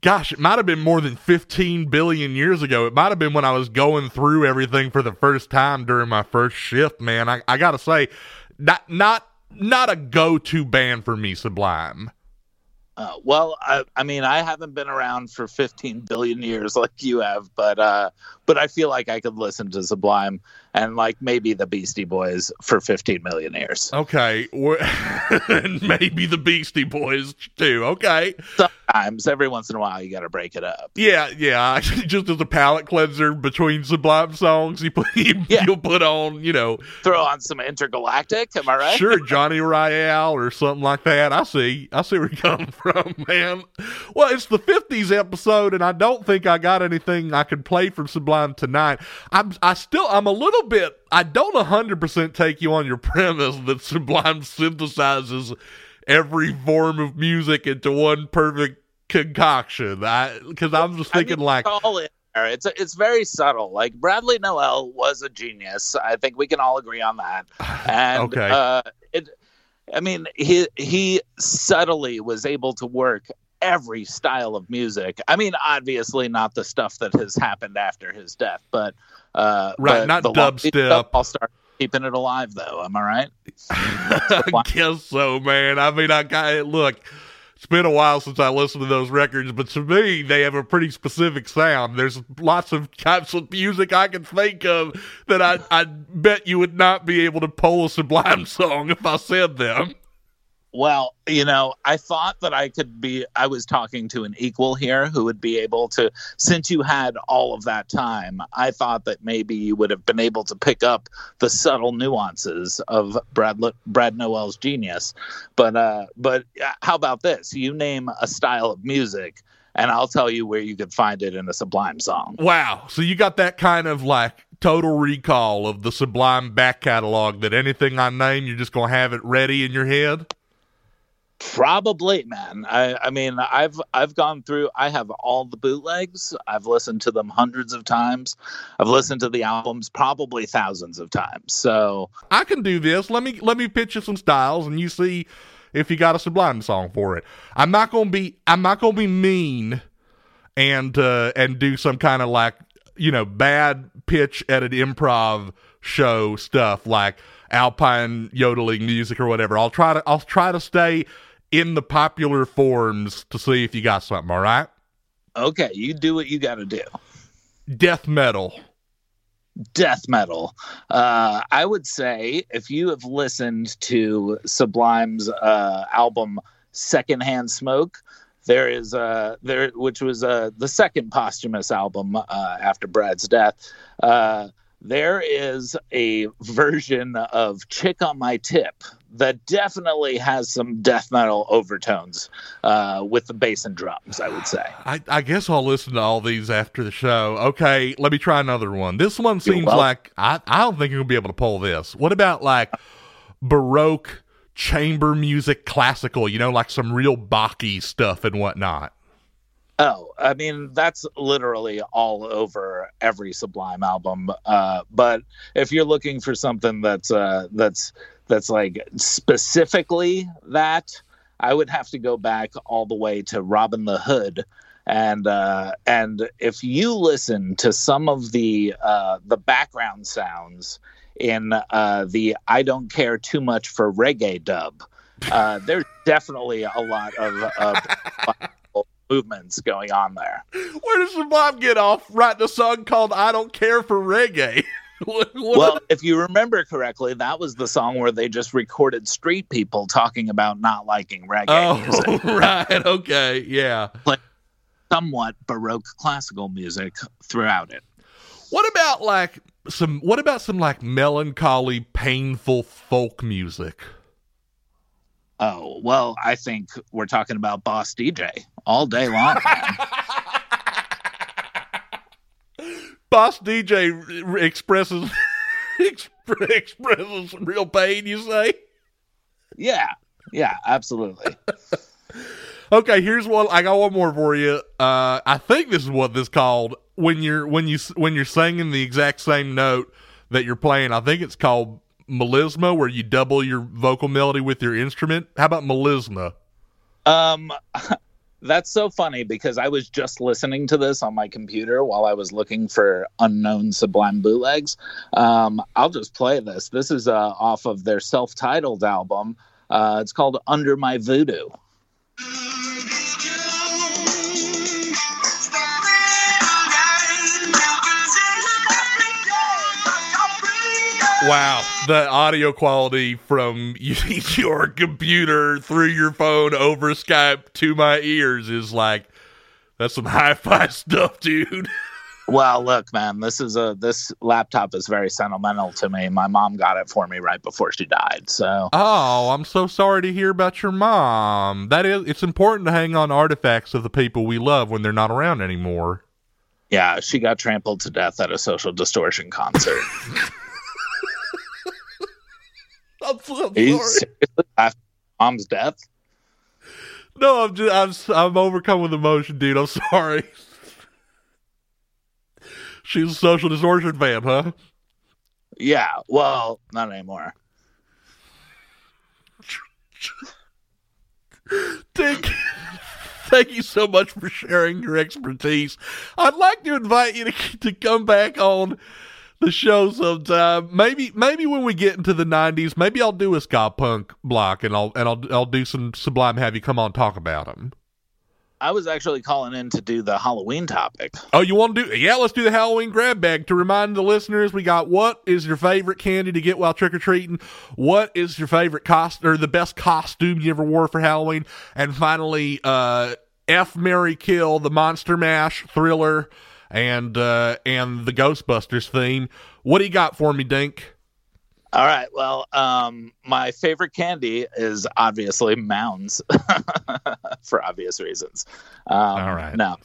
gosh, it might have been more than fifteen billion years ago. It might have been when I was going through everything for the first time during my first shift, man. I, I gotta say, not, not, not a go-to band for me, Sublime. Uh, well, I, I mean, I haven't been around for fifteen billion years like you have, but uh, but I feel like I could listen to Sublime and like maybe the Beastie Boys for fifteen million years. Okay, and maybe the Beastie Boys too. Okay, sometimes every once in a while you got to break it up. Yeah, yeah. Just as a palate cleanser between Sublime songs, you put you, yeah. you'll put on you know throw on some Intergalactic. Am I right? Sure, Johnny Royale or something like that. I see. I see where you're coming from. From, man. Well, it's the fifties episode, and I don't think I got anything I could play from Sublime tonight. I'm, I still, I'm a little bit, I don't one hundred percent take you on your premise that Sublime synthesizes every form of music into one perfect concoction. I, because I'm just thinking I mean, like... Call it. It's it's very subtle. Like Bradley Nowell was a genius. I think we can all agree on that. And okay. uh, it... I mean, he he subtly was able to work every style of music. I mean, obviously not the stuff that has happened after his death, but uh, right, but not the dubstep. I'll start keeping it alive, though. Am I right? I guess so, man. I mean, I got it. Look, it's been a while since I listened to those records, but to me, they have a pretty specific sound. There's lots of types of music I can think of that I, I bet you would not be able to pull a Sublime song if I said them. Well, you know, I thought that I could be, I was talking to an equal here who would be able to, since you had all of that time, I thought that maybe you would have been able to pick up the subtle nuances of Brad, Brad Nowell's genius. But, uh, but how about this? You name a style of music and I'll tell you where you could find it in a Sublime song. Wow. So you got that kind of like total recall of the Sublime back catalog that anything I name, you're just going to have it ready in your head? Probably, man. I, I mean, I've I've gone through. I have all the bootlegs. I've listened to them hundreds of times. I've listened to the albums probably thousands of times. So I can do this. Let me let me pitch you some styles, and you see if you got a Sublime song for it. I'm not gonna be I'm not gonna be mean and uh, and do some kind of like, you know, bad pitch at an improv show stuff like Alpine yodeling music or whatever. I'll try to I'll try to stay in the popular forms to see if you got something, all right? Okay, you do what you gotta do. Death metal. Death metal. Uh, I would say if you have listened to Sublime's uh, album "Secondhand Smoke," there is uh, there, which was uh, the second posthumous album uh, after Brad's death. Uh, there is a version of "Chick on My Tip" that definitely has some death metal overtones uh, with the bass and drums, I would say. I, I guess I'll listen to all these after the show. Okay, let me try another one. This one seems like, I, I don't think you're going to be able to pull this. What about like Baroque chamber music classical, you know, like some real Bach-y stuff and whatnot? Oh, I mean, that's literally all over every Sublime album. Uh, but if you're looking for something that's uh, that's that's like specifically that, I would have to go back all the way to Robin the Hood. And uh, and if you listen to some of the uh, the background sounds in uh, the I Don't Care Too Much for Reggae dub, uh, there's definitely a lot of... of movements going on there. Where does Sublime get off writing a song called I Don't Care for Reggae? what, what well, if you remember correctly, that was the song where they just recorded street people talking about not liking reggae oh, music. Right, okay, yeah. Like somewhat Baroque classical music throughout it. What about like some what about some like melancholy, painful folk music? Oh, well, I think we're talking about Boss D J all day long. Boss D J re- expresses exp- expresses some real pain, you say? Yeah, yeah, absolutely. Okay, here's one. I got one more for you. Uh, I think this is what this is called when you're when you when you're singing the exact same note that you're playing. I think it's called melisma, where you double your vocal melody with your instrument. How about melisma? Um, that's so funny because I was just listening to this on my computer while I was looking for unknown Sublime bootlegs. Um, I'll just play this. This is uh, off of their self-titled album. Uh, it's called Under My Voodoo. Wow, the audio quality from your computer through your phone over Skype to my ears is like, that's some hi-fi stuff, dude. Well, look, man, this is a this laptop is very sentimental to me. My mom got it for me right before she died, so. Oh, I'm so sorry to hear about your mom. That is, it's important to hang on artifacts of the people we love when they're not around anymore. Yeah, she got trampled to death at a Social Distortion concert. I'm so sorry. After mom's death? No, I'm just I'm I'm overcome with emotion, dude. I'm sorry. She's a Social Distortion fan, huh? Yeah. Well, not anymore. Dick, thank you so much for sharing your expertise. I'd like to invite you to to come back on the show sometime. Maybe, maybe when we get into the nineties, maybe I'll do a ska punk block, and I'll and I'll I'll do some Sublime. Have you come on talk about them? I was actually calling in to do the Halloween topic. Oh, you want to do? Yeah, let's do the Halloween grab bag. To remind the listeners, we got what is your favorite candy to get while trick or treating? What is your favorite cost or the best costume you ever wore for Halloween? And finally, uh, F Marry Kill, the Monster Mash Thriller. And uh, and the Ghostbusters theme. What do you got for me, Dink? All right. Well, um, my favorite candy is obviously Mounds for obvious reasons. Um, All right. No,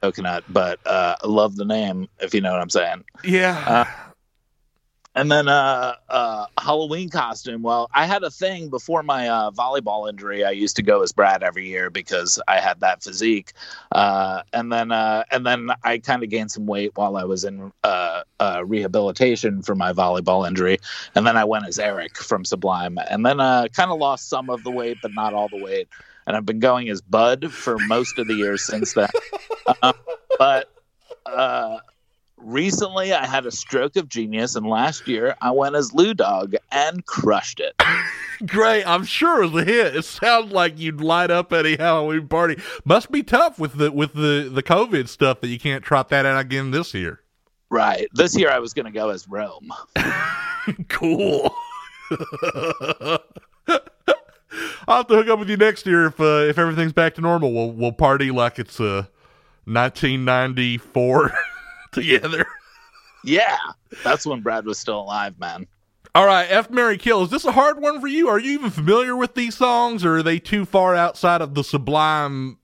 coconut, but uh, I love the name, if you know what I'm saying. Yeah. Uh, And then uh, uh, Halloween costume. Well, I had a thing before my uh, volleyball injury. I used to go as Brad every year because I had that physique. Uh, and then uh, and then I kind of gained some weight while I was in uh, uh, rehabilitation for my volleyball injury. And then I went as Eric from Sublime. And then I uh, kind of lost some of the weight, but not all the weight. And I've been going as Bud for most of the years since then. Uh, but... Uh, Recently, I had a stroke of genius, and last year I went as Lou Dog and crushed it. Great. I'm sure it was a hit. It sounds like you'd light up at a Halloween party. Must be tough with the with the, the COVID stuff that you can't trot that out again this year. Right. This year I was going to go as Rome. Cool. I'll have to hook up with you next year if uh, if everything's back to normal. We'll, we'll party like it's uh, nineteen ninety-four. Together. Yeah, that's when Brad was still alive, man. All right, F, Marry, Kill. Is this a hard one for you? Are you even familiar with these songs, or are they too far outside of the Sublime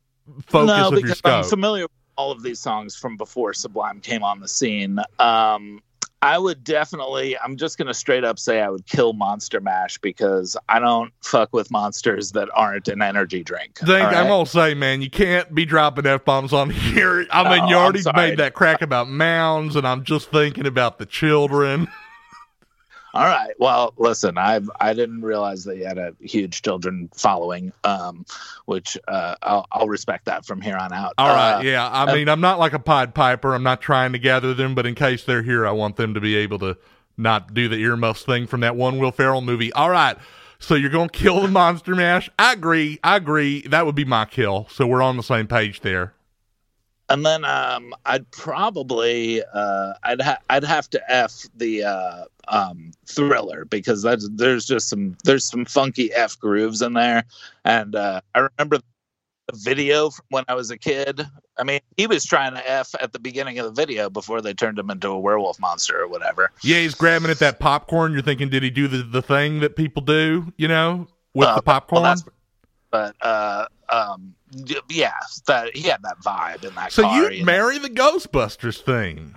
focus no, of your scope? No, because I'm familiar with all of these songs from before Sublime came on the scene. Um, I would definitely, I'm just going to straight up say I would kill Monster Mash because I don't fuck with monsters that aren't an energy drink. Think, right? I'm going to say, man, you can't be dropping F-bombs on here. I mean, oh, you already made that crack about mounds, and I'm just thinking about the children. All right. Well, listen, I I didn't realize that you had a huge children following, um, which uh, I'll, I'll respect that from here on out. All right. Uh, yeah. I uh, mean, I'm not like a Pied Piper. I'm not trying to gather them, but in case they're here, I want them to be able to not do the earmuffs thing from that one Will Ferrell movie. All right. So you're going to kill the Monster Mash. I agree. I agree. That would be my kill. So we're on the same page there. And then um, I'd probably uh, I'd ha- I'd have to F the uh, um, Thriller because that's, there's just some there's some funky F grooves in there, and uh, I remember the video from when I was a kid. I mean, he was trying to F at the beginning of the video before they turned him into a werewolf monster or whatever. Yeah, he's grabbing at that popcorn. You're thinking, did he do the, the thing that people do? You know, with uh, the popcorn. Well, but uh, um. Yeah, that, he had that vibe in that so car. So you'd marry the Ghostbusters theme.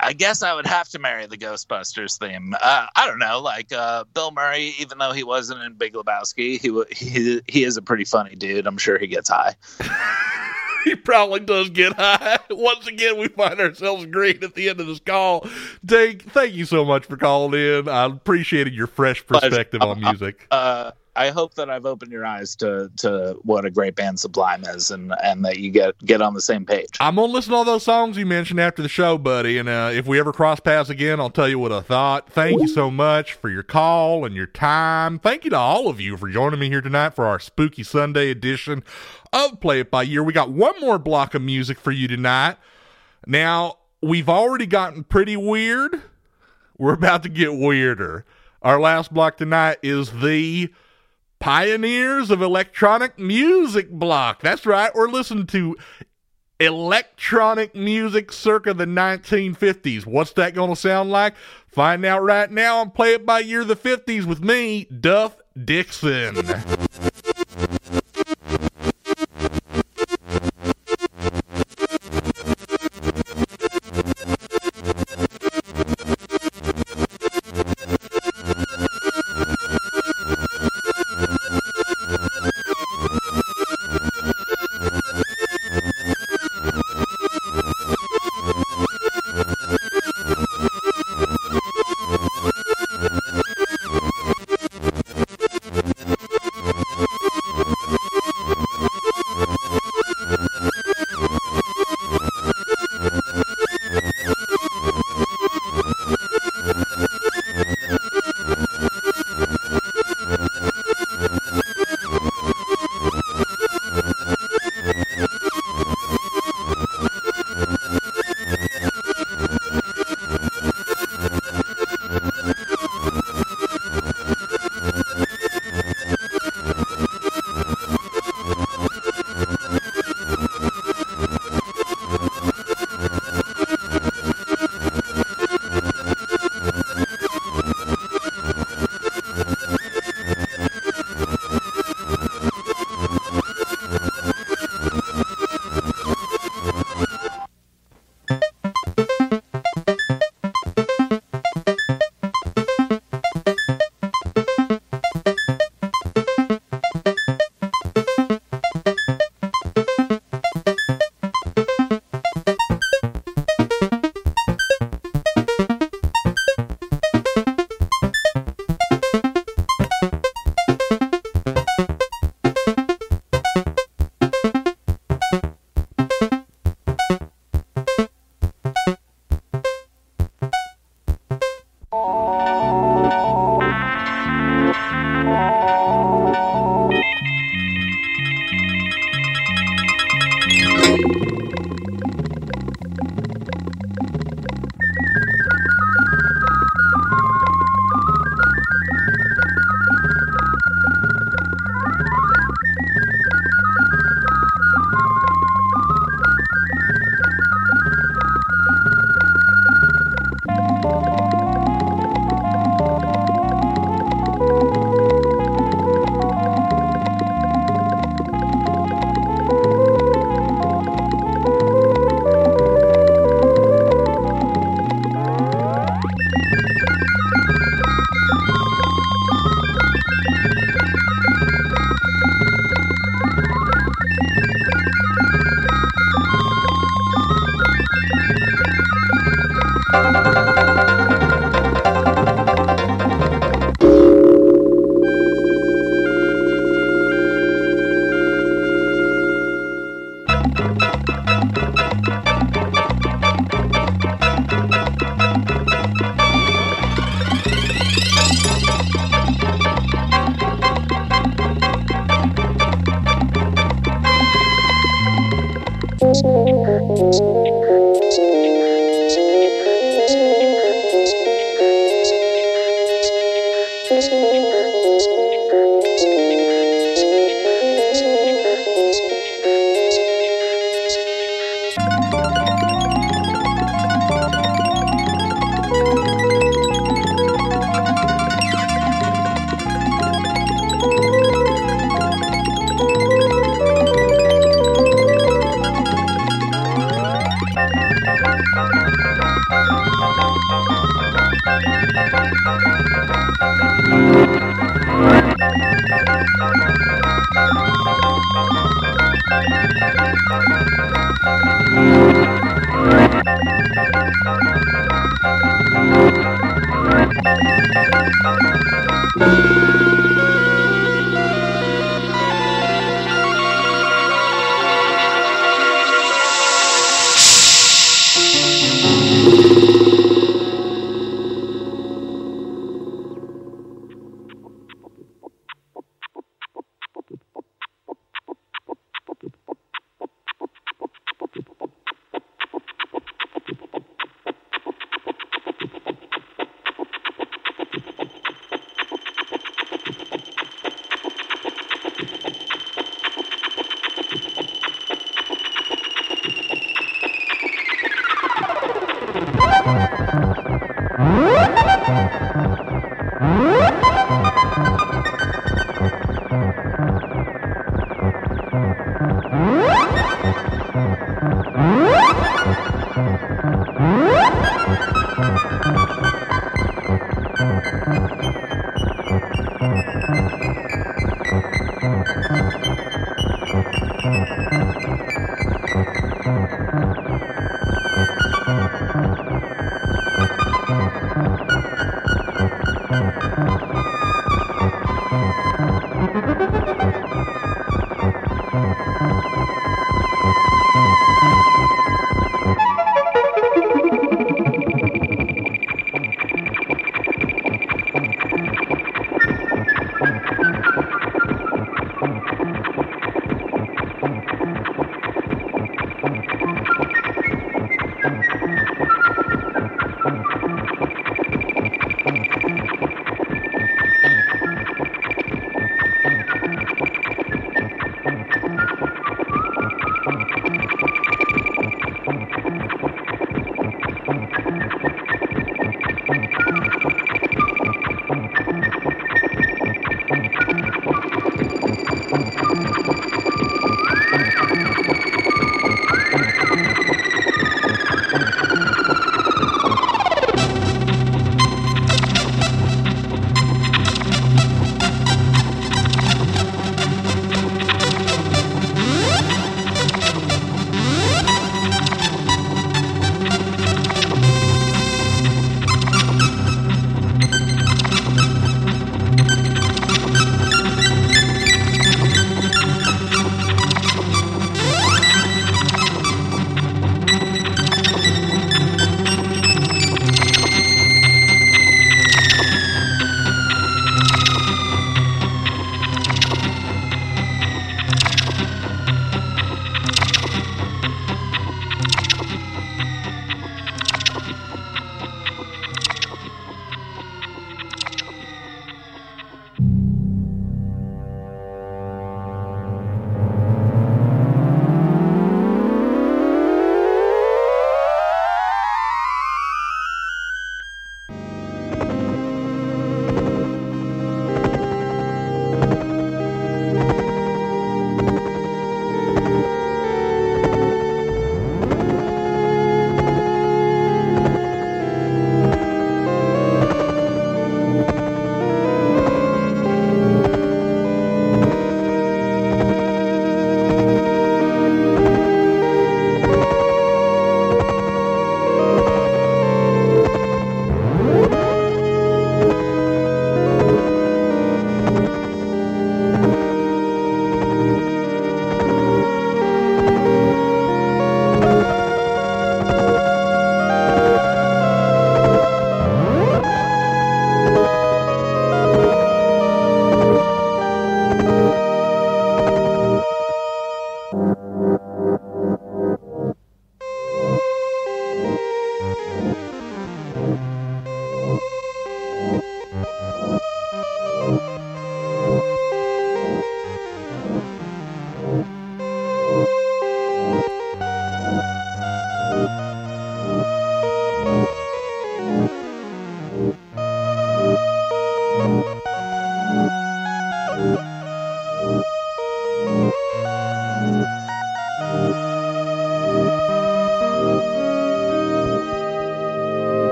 I guess I would have to marry the Ghostbusters theme. Uh, I don't know, like uh, Bill Murray, even though he wasn't in Big Lebowski, he, he, he is a pretty funny dude. I'm sure he gets high. He probably does get high. Once again, we find ourselves agreeing at the end of this call. Dink, thank you so much for calling in. I appreciated your fresh perspective Pleasure. on music. Uh, uh I hope that I've opened your eyes to, to what a great band Sublime is and, and that you get, get on the same page. I'm going to listen to all those songs you mentioned after the show, buddy. And uh, if we ever cross paths again, I'll tell you what I thought. Thank you so much for your call and your time. Thank you to all of you for joining me here tonight for our Spooky Sunday edition of Play It By Year. We got one more block of music for you tonight. Now, we've already gotten pretty weird. We're about to get weirder. Our last block tonight is the Pioneers of Electronic Music block. That's right. We're listening to electronic music circa the nineteen fifties. What's that going to sound like? Find out right now on Play It By Year the fifties with me, Duff Dixon.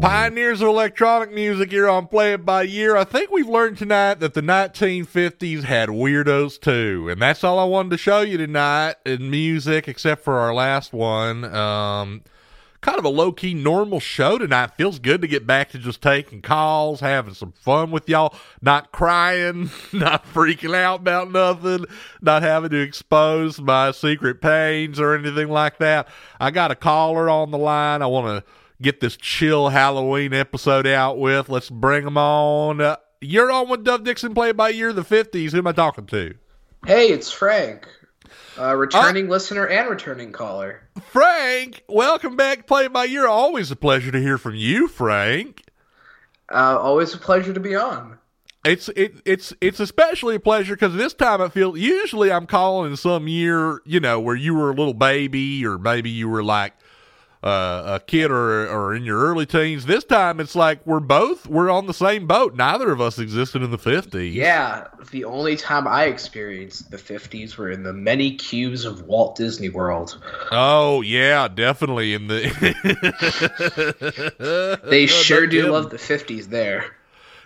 Pioneers of electronic music here on Play It By Year. I think we've learned tonight that the nineteen fifties had weirdos too, and that's all I wanted to show you tonight in music, except for our last one. Um, kind of a low-key normal show tonight. Feels good to get back to just taking calls, having some fun with y'all, not crying, not freaking out about nothing, not having to expose my secret pains or anything like that. I got a caller on the line. I want to get this chill Halloween episode out with. Let's bring them on. Uh, you're on with Duff Dixon, Play It By Year, the fifties. Who am I talking to? Hey, it's Frank, uh, returning uh, listener and returning caller. Frank, welcome back to Play It By Year. Always a pleasure to hear from you, Frank. Uh, always a pleasure to be on. It's it it's it's especially a pleasure because this time I feel, usually I'm calling in some year, you know, where you were a little baby or maybe you were like, Uh, a kid or or in your early teens. This time it's like we're both we're on the same boat. Neither of us existed in the fifties. Yeah, the only time I experienced the fifties were in the many queues of Walt Disney World. Oh yeah, definitely in the. They sure do love the fifties there.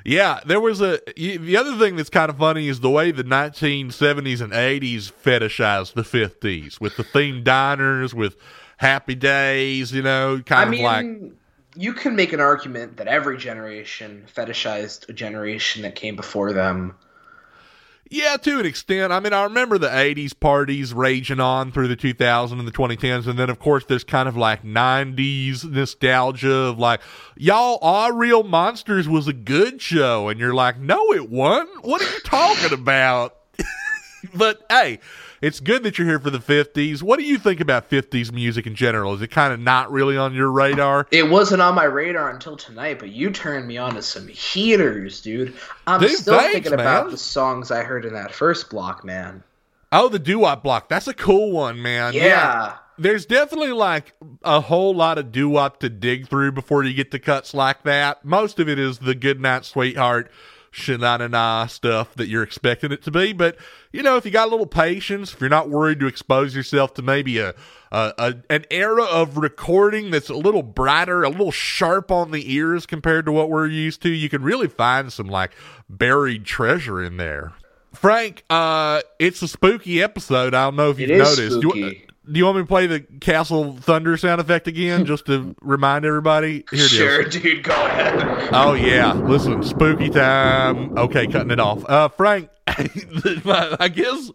Yeah, there was a the other thing that's kind of funny is the way the nineteen seventies and eighties fetishized the fifties with the themed diners, with Happy Days, you know, kind I mean, of like. You can make an argument that every generation fetishized a generation that came before them. Yeah, to an extent. I mean, I remember the eighties parties raging on through the two thousands and the twenty tens, and then of course there's kind of like nineties nostalgia of like, y'all, All Real Monsters was a good show, and you're like, no, it wasn't. What are you talking about? But hey, it's good that you're here for the fifties. What do you think about fifties music in general? Is it kind of not really on your radar? It wasn't on my radar until tonight, but you turned me on to some heaters, dude. I'm dude, still thanks, thinking man. about the songs I heard in that first block, man. Oh, the doo-wop block. That's a cool one, man. Yeah. yeah. There's definitely like a whole lot of doo-wop to dig through before you get to cuts like that. Most of it is the Goodnight Sweetheart, shenanigans stuff that you're expecting it to be, but you know, if you got a little patience, if you're not worried to expose yourself to maybe a, a, a an era of recording that's a little brighter, a little sharp on the ears compared to what we're used to, you can really find some like buried treasure in there. Frank, uh it's a spooky episode. I don't know if you've noticed. Do you, do you want me to play the Castle Thunder sound effect again just to remind everybody? Here it sure, is. Dude, go ahead. Oh, yeah. Listen, spooky time. Okay, cutting it off. Uh, Frank, I guess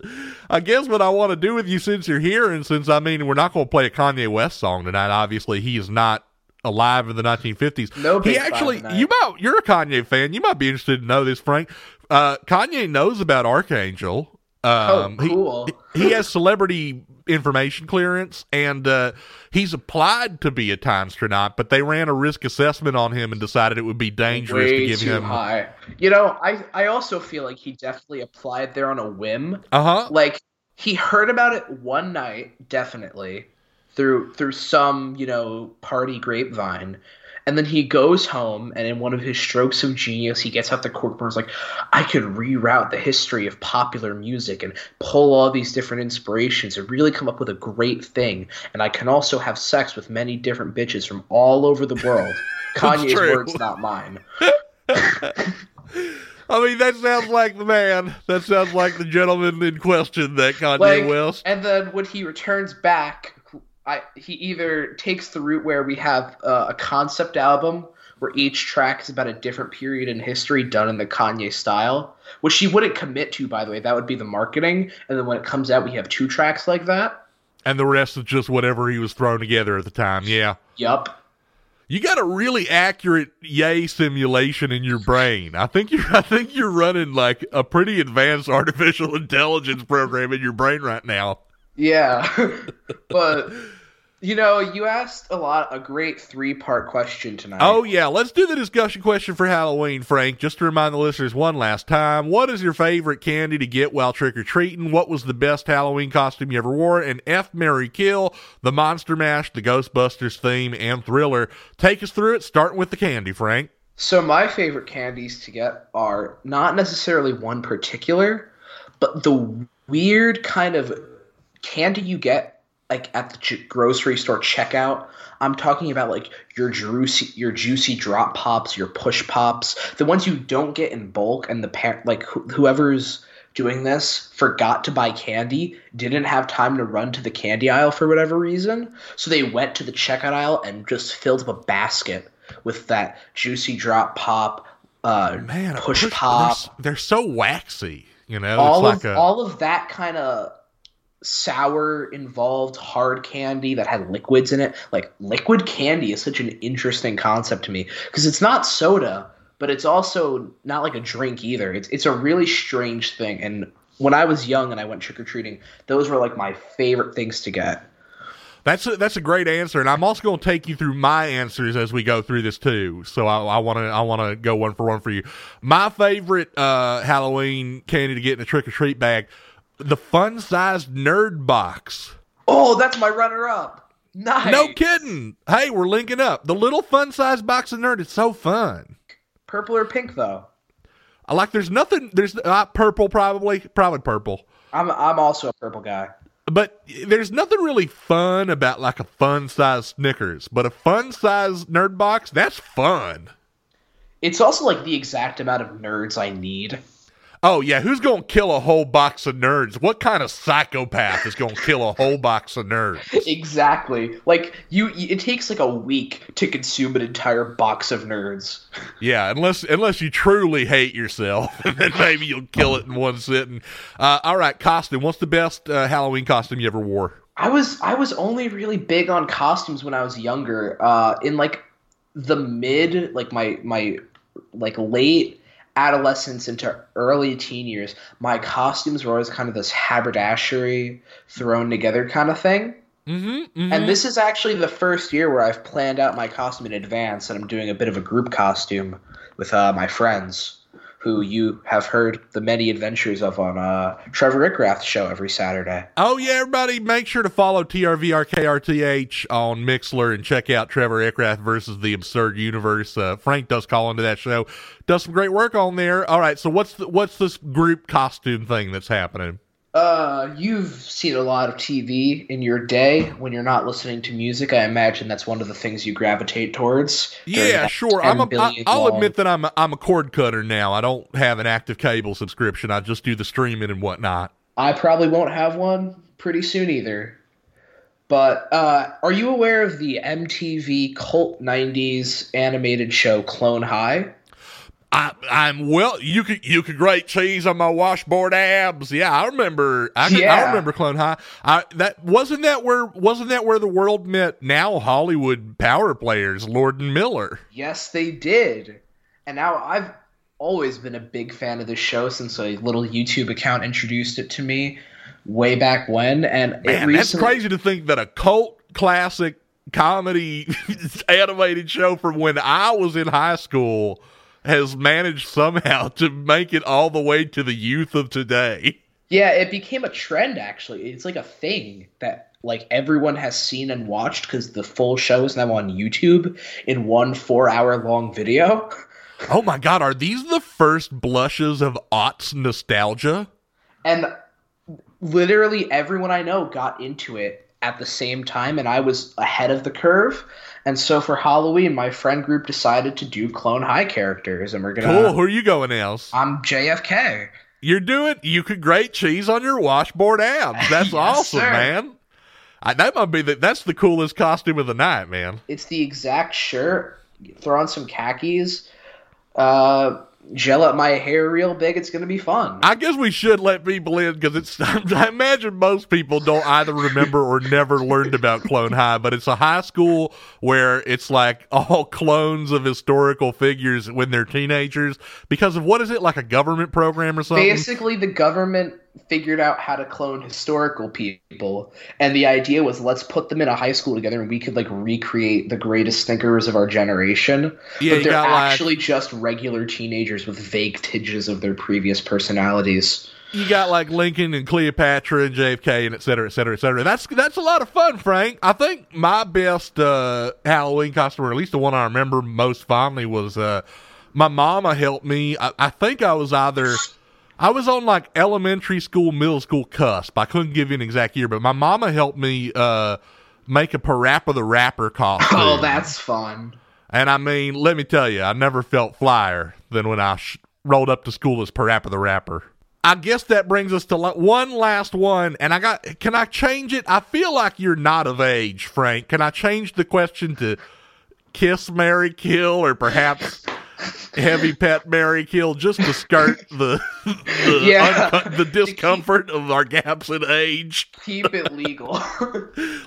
I guess what I want to do with you since you're here, and since, I mean, we're not going to play a Kanye West song tonight, obviously, he is not alive in the nineteen fifties. No, he actually, you might, you're a Kanye fan. You might be interested to know this, Frank. Uh, Kanye knows about Archangel. Um, oh, cool. he, he has celebrity information clearance, and uh, he's applied to be a time astronaut, but they ran a risk assessment on him and decided it would be dangerous Way to give too him high. You know, I, I also feel like he definitely applied there on a whim. Uh-huh. Like, he heard about it one night, definitely, through through some, you know, party grapevine. And then he goes home, and in one of his strokes of genius, he gets out the corkboard and is like, I could reroute the history of popular music and pull all these different inspirations and really come up with a great thing. And I can also have sex with many different bitches from all over the world. Kanye's true. Words, not mine. I mean, that sounds like the man. That sounds like the gentleman in question that Kanye like, West. And then when he returns back, I, he either takes the route where we have uh, a concept album where each track is about a different period in history done in the Kanye style, which he wouldn't commit to, by the way. That would be the marketing. And then when it comes out, we have two tracks like that. And the rest is just whatever he was throwing together at the time, yeah. Yup. You got a really accurate yay simulation in your brain. I think you're I think you're running like a pretty advanced artificial intelligence program in your brain right now. Yeah. But you know, you asked a lot a great three part question tonight. Oh yeah, let's do the discussion question for Halloween, Frank. Just to remind the listeners one last time, what is your favorite candy to get while trick or treating? What was the best Halloween costume you ever wore? And F, Marry, Kill, the Monster Mash, the Ghostbusters theme, and Thriller. Take us through it, starting with the candy, Frank. So my favorite candies to get are not necessarily one particular, but the weird kind of candy you get like at the grocery store checkout. I'm talking about like your juicy, your juicy drop pops, your push pops, the ones you don't get in bulk. And the par- like wh- whoever's doing this forgot to buy candy, didn't have time to run to the candy aisle for whatever reason. So they went to the checkout aisle and just filled up a basket with that juicy drop pop, uh, Man, push, push pop. They're, they're so waxy, you know, all it's of, like a- all of that kind of sour involved hard candy that had liquids in it. Like liquid candy is such an interesting concept to me because it's not soda, but it's also not like a drink either. It's it's a really strange thing. And when I was young and I went trick or treating, those were like my favorite things to get. That's a, that's a great answer, and I'm also going to take you through my answers as we go through this too. So I want to I want to go one for one for you. My favorite uh, Halloween candy to get in a trick or treat bag. The fun-sized nerd box. Oh, that's my runner-up. Nice. No kidding. Hey, we're linking up. The little fun-sized box of nerd is so fun. Purple or pink, though? I like. There's nothing. There's uh, purple, probably. Probably purple. I'm. I'm also a purple guy. But there's nothing really fun about like a fun-sized Snickers. But a fun-sized nerd box, that's fun. It's also like the exact amount of nerds I need. Oh, yeah, who's going to kill a whole box of nerds? What kind of psychopath is going to kill a whole box of nerds? Exactly. Like, you, it takes like a week to consume an entire box of nerds. Yeah, unless unless you truly hate yourself, and then maybe you'll kill it in one sitting. Uh, all right, costume. What's the best uh, Halloween costume you ever wore? I was I was only really big on costumes when I was younger. Uh, in, like, the mid, like, my, my like, late adolescence into early teen years, my costumes were always kind of this haberdashery thrown together kind of thing. Mm-hmm, mm-hmm. And this is actually the first year where I've planned out my costume in advance, and I'm doing a bit of a group costume with uh, my friends who you have heard the many adventures of on uh, Trevor Ickrath's show every Saturday. Oh, yeah, everybody, make sure to follow T R V R K R T H on Mixler and check out Trevor Ickrath versus the Absurd Universe. Uh, Frank does call into that show, does some great work on there. All right, so what's the, what's this group costume thing that's happening? Uh, you've seen a lot of T V in your day when you're not listening to music. I imagine that's one of the things you gravitate towards. Yeah, sure. I'm a, I, I'll admit that I'm a, I'm a cord cutter now. I don't have an active cable subscription. I just do the streaming and whatnot. I probably won't have one pretty soon either. But uh, are you aware of the M T V cult nineties animated show Clone High? I, I'm well. You could you could grate cheese on my washboard abs. Yeah, I remember. I, could, yeah. I remember Clone High. I, that wasn't that where wasn't that where the world met now Hollywood power players Lord and Miller. Yes, they did. And now I've always been a big fan of this show since a little YouTube account introduced it to me way back when. And man, it recently- that's crazy to think that a cult classic comedy animated show from when I was in high school has managed somehow to make it all the way to the youth of today. Yeah, it became a trend, actually. It's like a thing that like everyone has seen and watched because the full show is now on YouTube in one four-hour-long video. Oh, my God. Are these the first blushes of aughts nostalgia? And literally everyone I know got into it at the same time, and I was ahead of the curve. And so for Halloween, my friend group decided to do Clone High characters, and we're gonna. Cool. Who are you going as? I'm J F K. You're doing. You could grate cheese on your washboard abs. That's yes, awesome, sir. Man. I, that might be the, that's the coolest costume of the night, man. It's the exact shirt. Throw on some khakis. Uh, gel up my hair real big. It's going to be fun. I guess we should let people in because it's. I imagine most people don't either remember or never learned about Clone High, but it's a high school where it's like all clones of historical figures when they're teenagers because of what is it, like a government program or something? Basically, the government figured out how to clone historical people, and the idea was let's put them in a high school together and we could like recreate the greatest thinkers of our generation. Yeah, but they're actually like, just regular teenagers with vague tinges of their previous personalities. You got like Lincoln and Cleopatra and J F K and et cetera, et cetera, et cetera. That's that's a lot of fun, Frank. I think my best uh, Halloween costume, or at least the one I remember most fondly, was uh, my mama helped me. I, I think I was either. I was on like elementary school, middle school cusp. I couldn't give you an exact year, but my mama helped me uh, make a Parappa the Rapper costume. Oh, that's fun. And I mean, let me tell you, I never felt flyer than when I sh- rolled up to school as Parappa the Rapper. I guess that brings us to like one last one, and I got, can I change it? I feel like you're not of age, Frank. Can I change the question to kiss, marry, kill, or perhaps... heavy pet Mary kill just to skirt the the, yeah. unco- the discomfort keep, of our gaps in age. Keep it legal.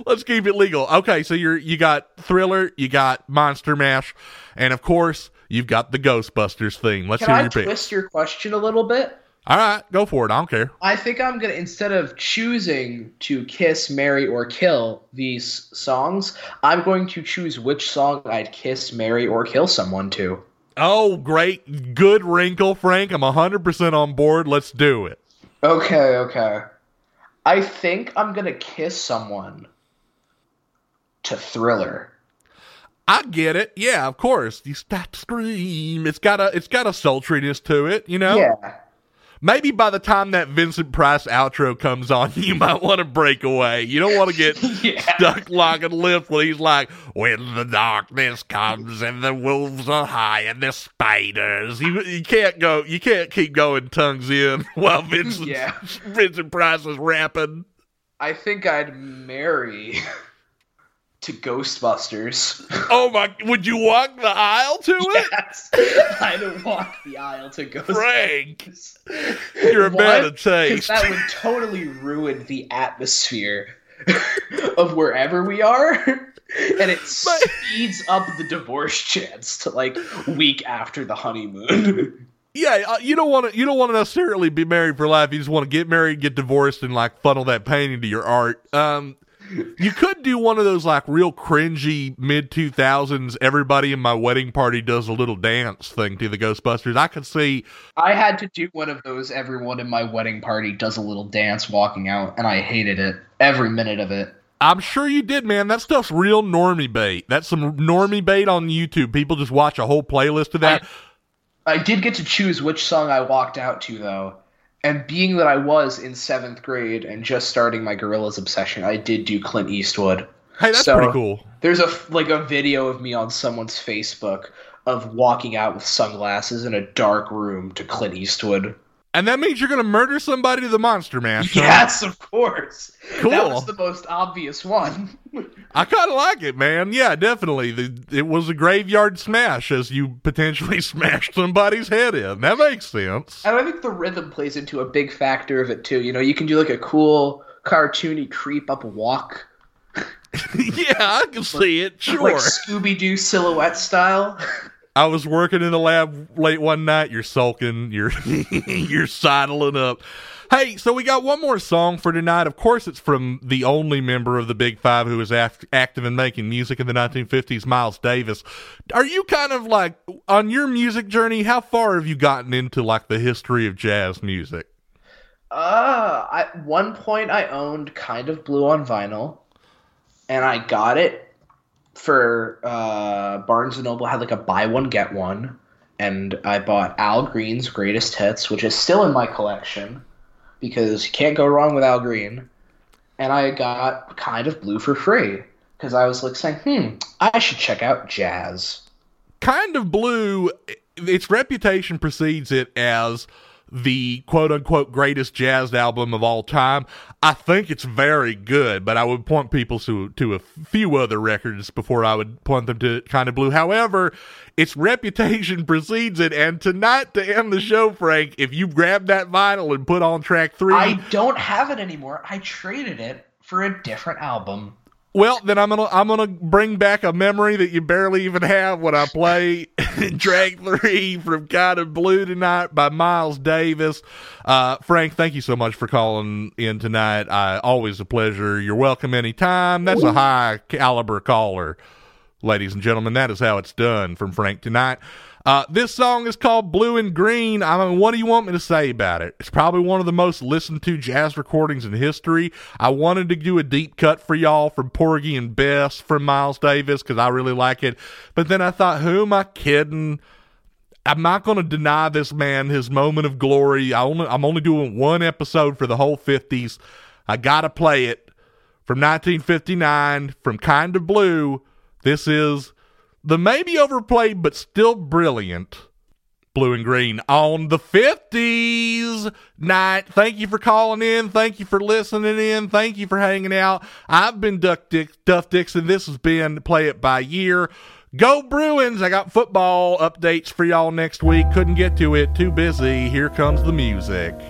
Let's keep it legal. Okay, so you're you got Thriller, you got Monster Mash, and of course you've got the Ghostbusters theme. Let's Can hear I your twist pick. Your question a little bit. All right, go for it. I don't care. I think I'm gonna instead of choosing to kiss, marry, or kill these songs, I'm going to choose which song I'd kiss, marry, or kill someone to. Oh, great. Good wrinkle, Frank. I'm one hundred percent on board. Let's do it. Okay, okay. I think I'm going to kiss someone to Thriller. I get it. Yeah, of course. You start to scream. It's got a, it's got a sultriness to it, you know? Yeah. Maybe by the time that Vincent Price outro comes on, you might want to break away. You don't want to get yeah. stuck lock and lift when he's like, when the darkness comes and the wolves are high and the spiders. You, you can't go, you can't keep going tongues in while Vincent, yeah. Vincent Price is rapping. I think I'd marry to Ghostbusters. Oh my, would you walk the aisle to it? Yes, I'd walk the aisle to Ghostbusters. Frank, you're a bad of taste. That would totally ruin the atmosphere of wherever we are, and it speeds up the divorce chance to like week after the honeymoon. Yeah, uh, you don't want to. You don't want to necessarily be married for life. You just want to get married, get divorced, and like funnel that pain into your art. Um. You could do one of those like real cringy mid two thousands everybody in my wedding party does a little dance thing to the Ghostbusters. I could see. I had to do one of those everyone in my wedding party does a little dance walking out, and I hated it. Every minute of it. I'm sure you did, man. That stuff's real normie bait. That's some normie bait on YouTube. People just watch a whole playlist of that. I, I did get to choose which song I walked out to, though. And being that I was in seventh grade and just starting my Gorillaz obsession, I did do Clint Eastwood. Hey, that's so pretty cool. There's a like a video of me on someone's Facebook of walking out with sunglasses in a dark room to Clint Eastwood. And that means you're going to murder somebody to the Monster Mash. Huh? Yes, of course. Cool. That was the most obvious one. I kind of like it, man. Yeah, definitely. The, it was a graveyard smash as you potentially smashed somebody's head in. That makes sense. And I think the rhythm plays into a big factor of it, too. You know, you can do like a cool cartoony creep up walk. Yeah, I can like, see it. Sure. Like Scooby-Doo silhouette style. I was working in the lab late one night. You're sulking. You're you're sidling up. Hey, so we got one more song for tonight. Of course, it's from the only member of the Big Five who was act- active in making music in the nineteen fifties, Miles Davis. Are you kind of like, on your music journey, how far have you gotten into like the history of jazz music? Uh, at one point I owned Kind of Blue on vinyl, and I got it. For uh, Barnes and Noble had like a buy one get one, and I bought Al Green's Greatest Hits, which is still in my collection because you can't go wrong with Al Green. And I got Kind of Blue for free, because I was like saying, hmm, I should check out jazz. Kind of Blue, its reputation precedes it as the quote-unquote greatest jazz album of all time. I think it's very good, but I would point people to to a few other records before I would point them to Kind of Blue. However, its reputation precedes it, and tonight, to end the show, Frank, if you grab that vinyl and put on track three... I don't have it anymore. I traded it for a different album. Well, then I'm gonna I'm gonna bring back a memory that you barely even have when I play Drag Three from Kind of Blue tonight by Miles Davis. Uh, Frank, thank you so much for calling in tonight. Uh, always a pleasure. You're welcome anytime. That's a high caliber caller, ladies and gentlemen. That is how it's done from Frank tonight. Uh, this song is called Blue and Green. I mean, what do you want me to say about it? It's probably one of the most listened to jazz recordings in history. I wanted to do a deep cut for y'all from Porgy and Bess from Miles Davis because I really like it. But then I thought, who am I kidding? I'm not going to deny this man his moment of glory. I only, I'm only doing one episode for the whole fifties. I got to play it from nineteen fifty-nine from Kind of Blue. This is the maybe overplayed but still brilliant Blue and Green on the fifties night. Thank you for calling in. Thank you for listening in. Thank you for hanging out. I've been Duff Dixon. This has been Play It By Year. Go Bruins. I got football updates for y'all next week. Couldn't get to it. Too busy. Here comes the music.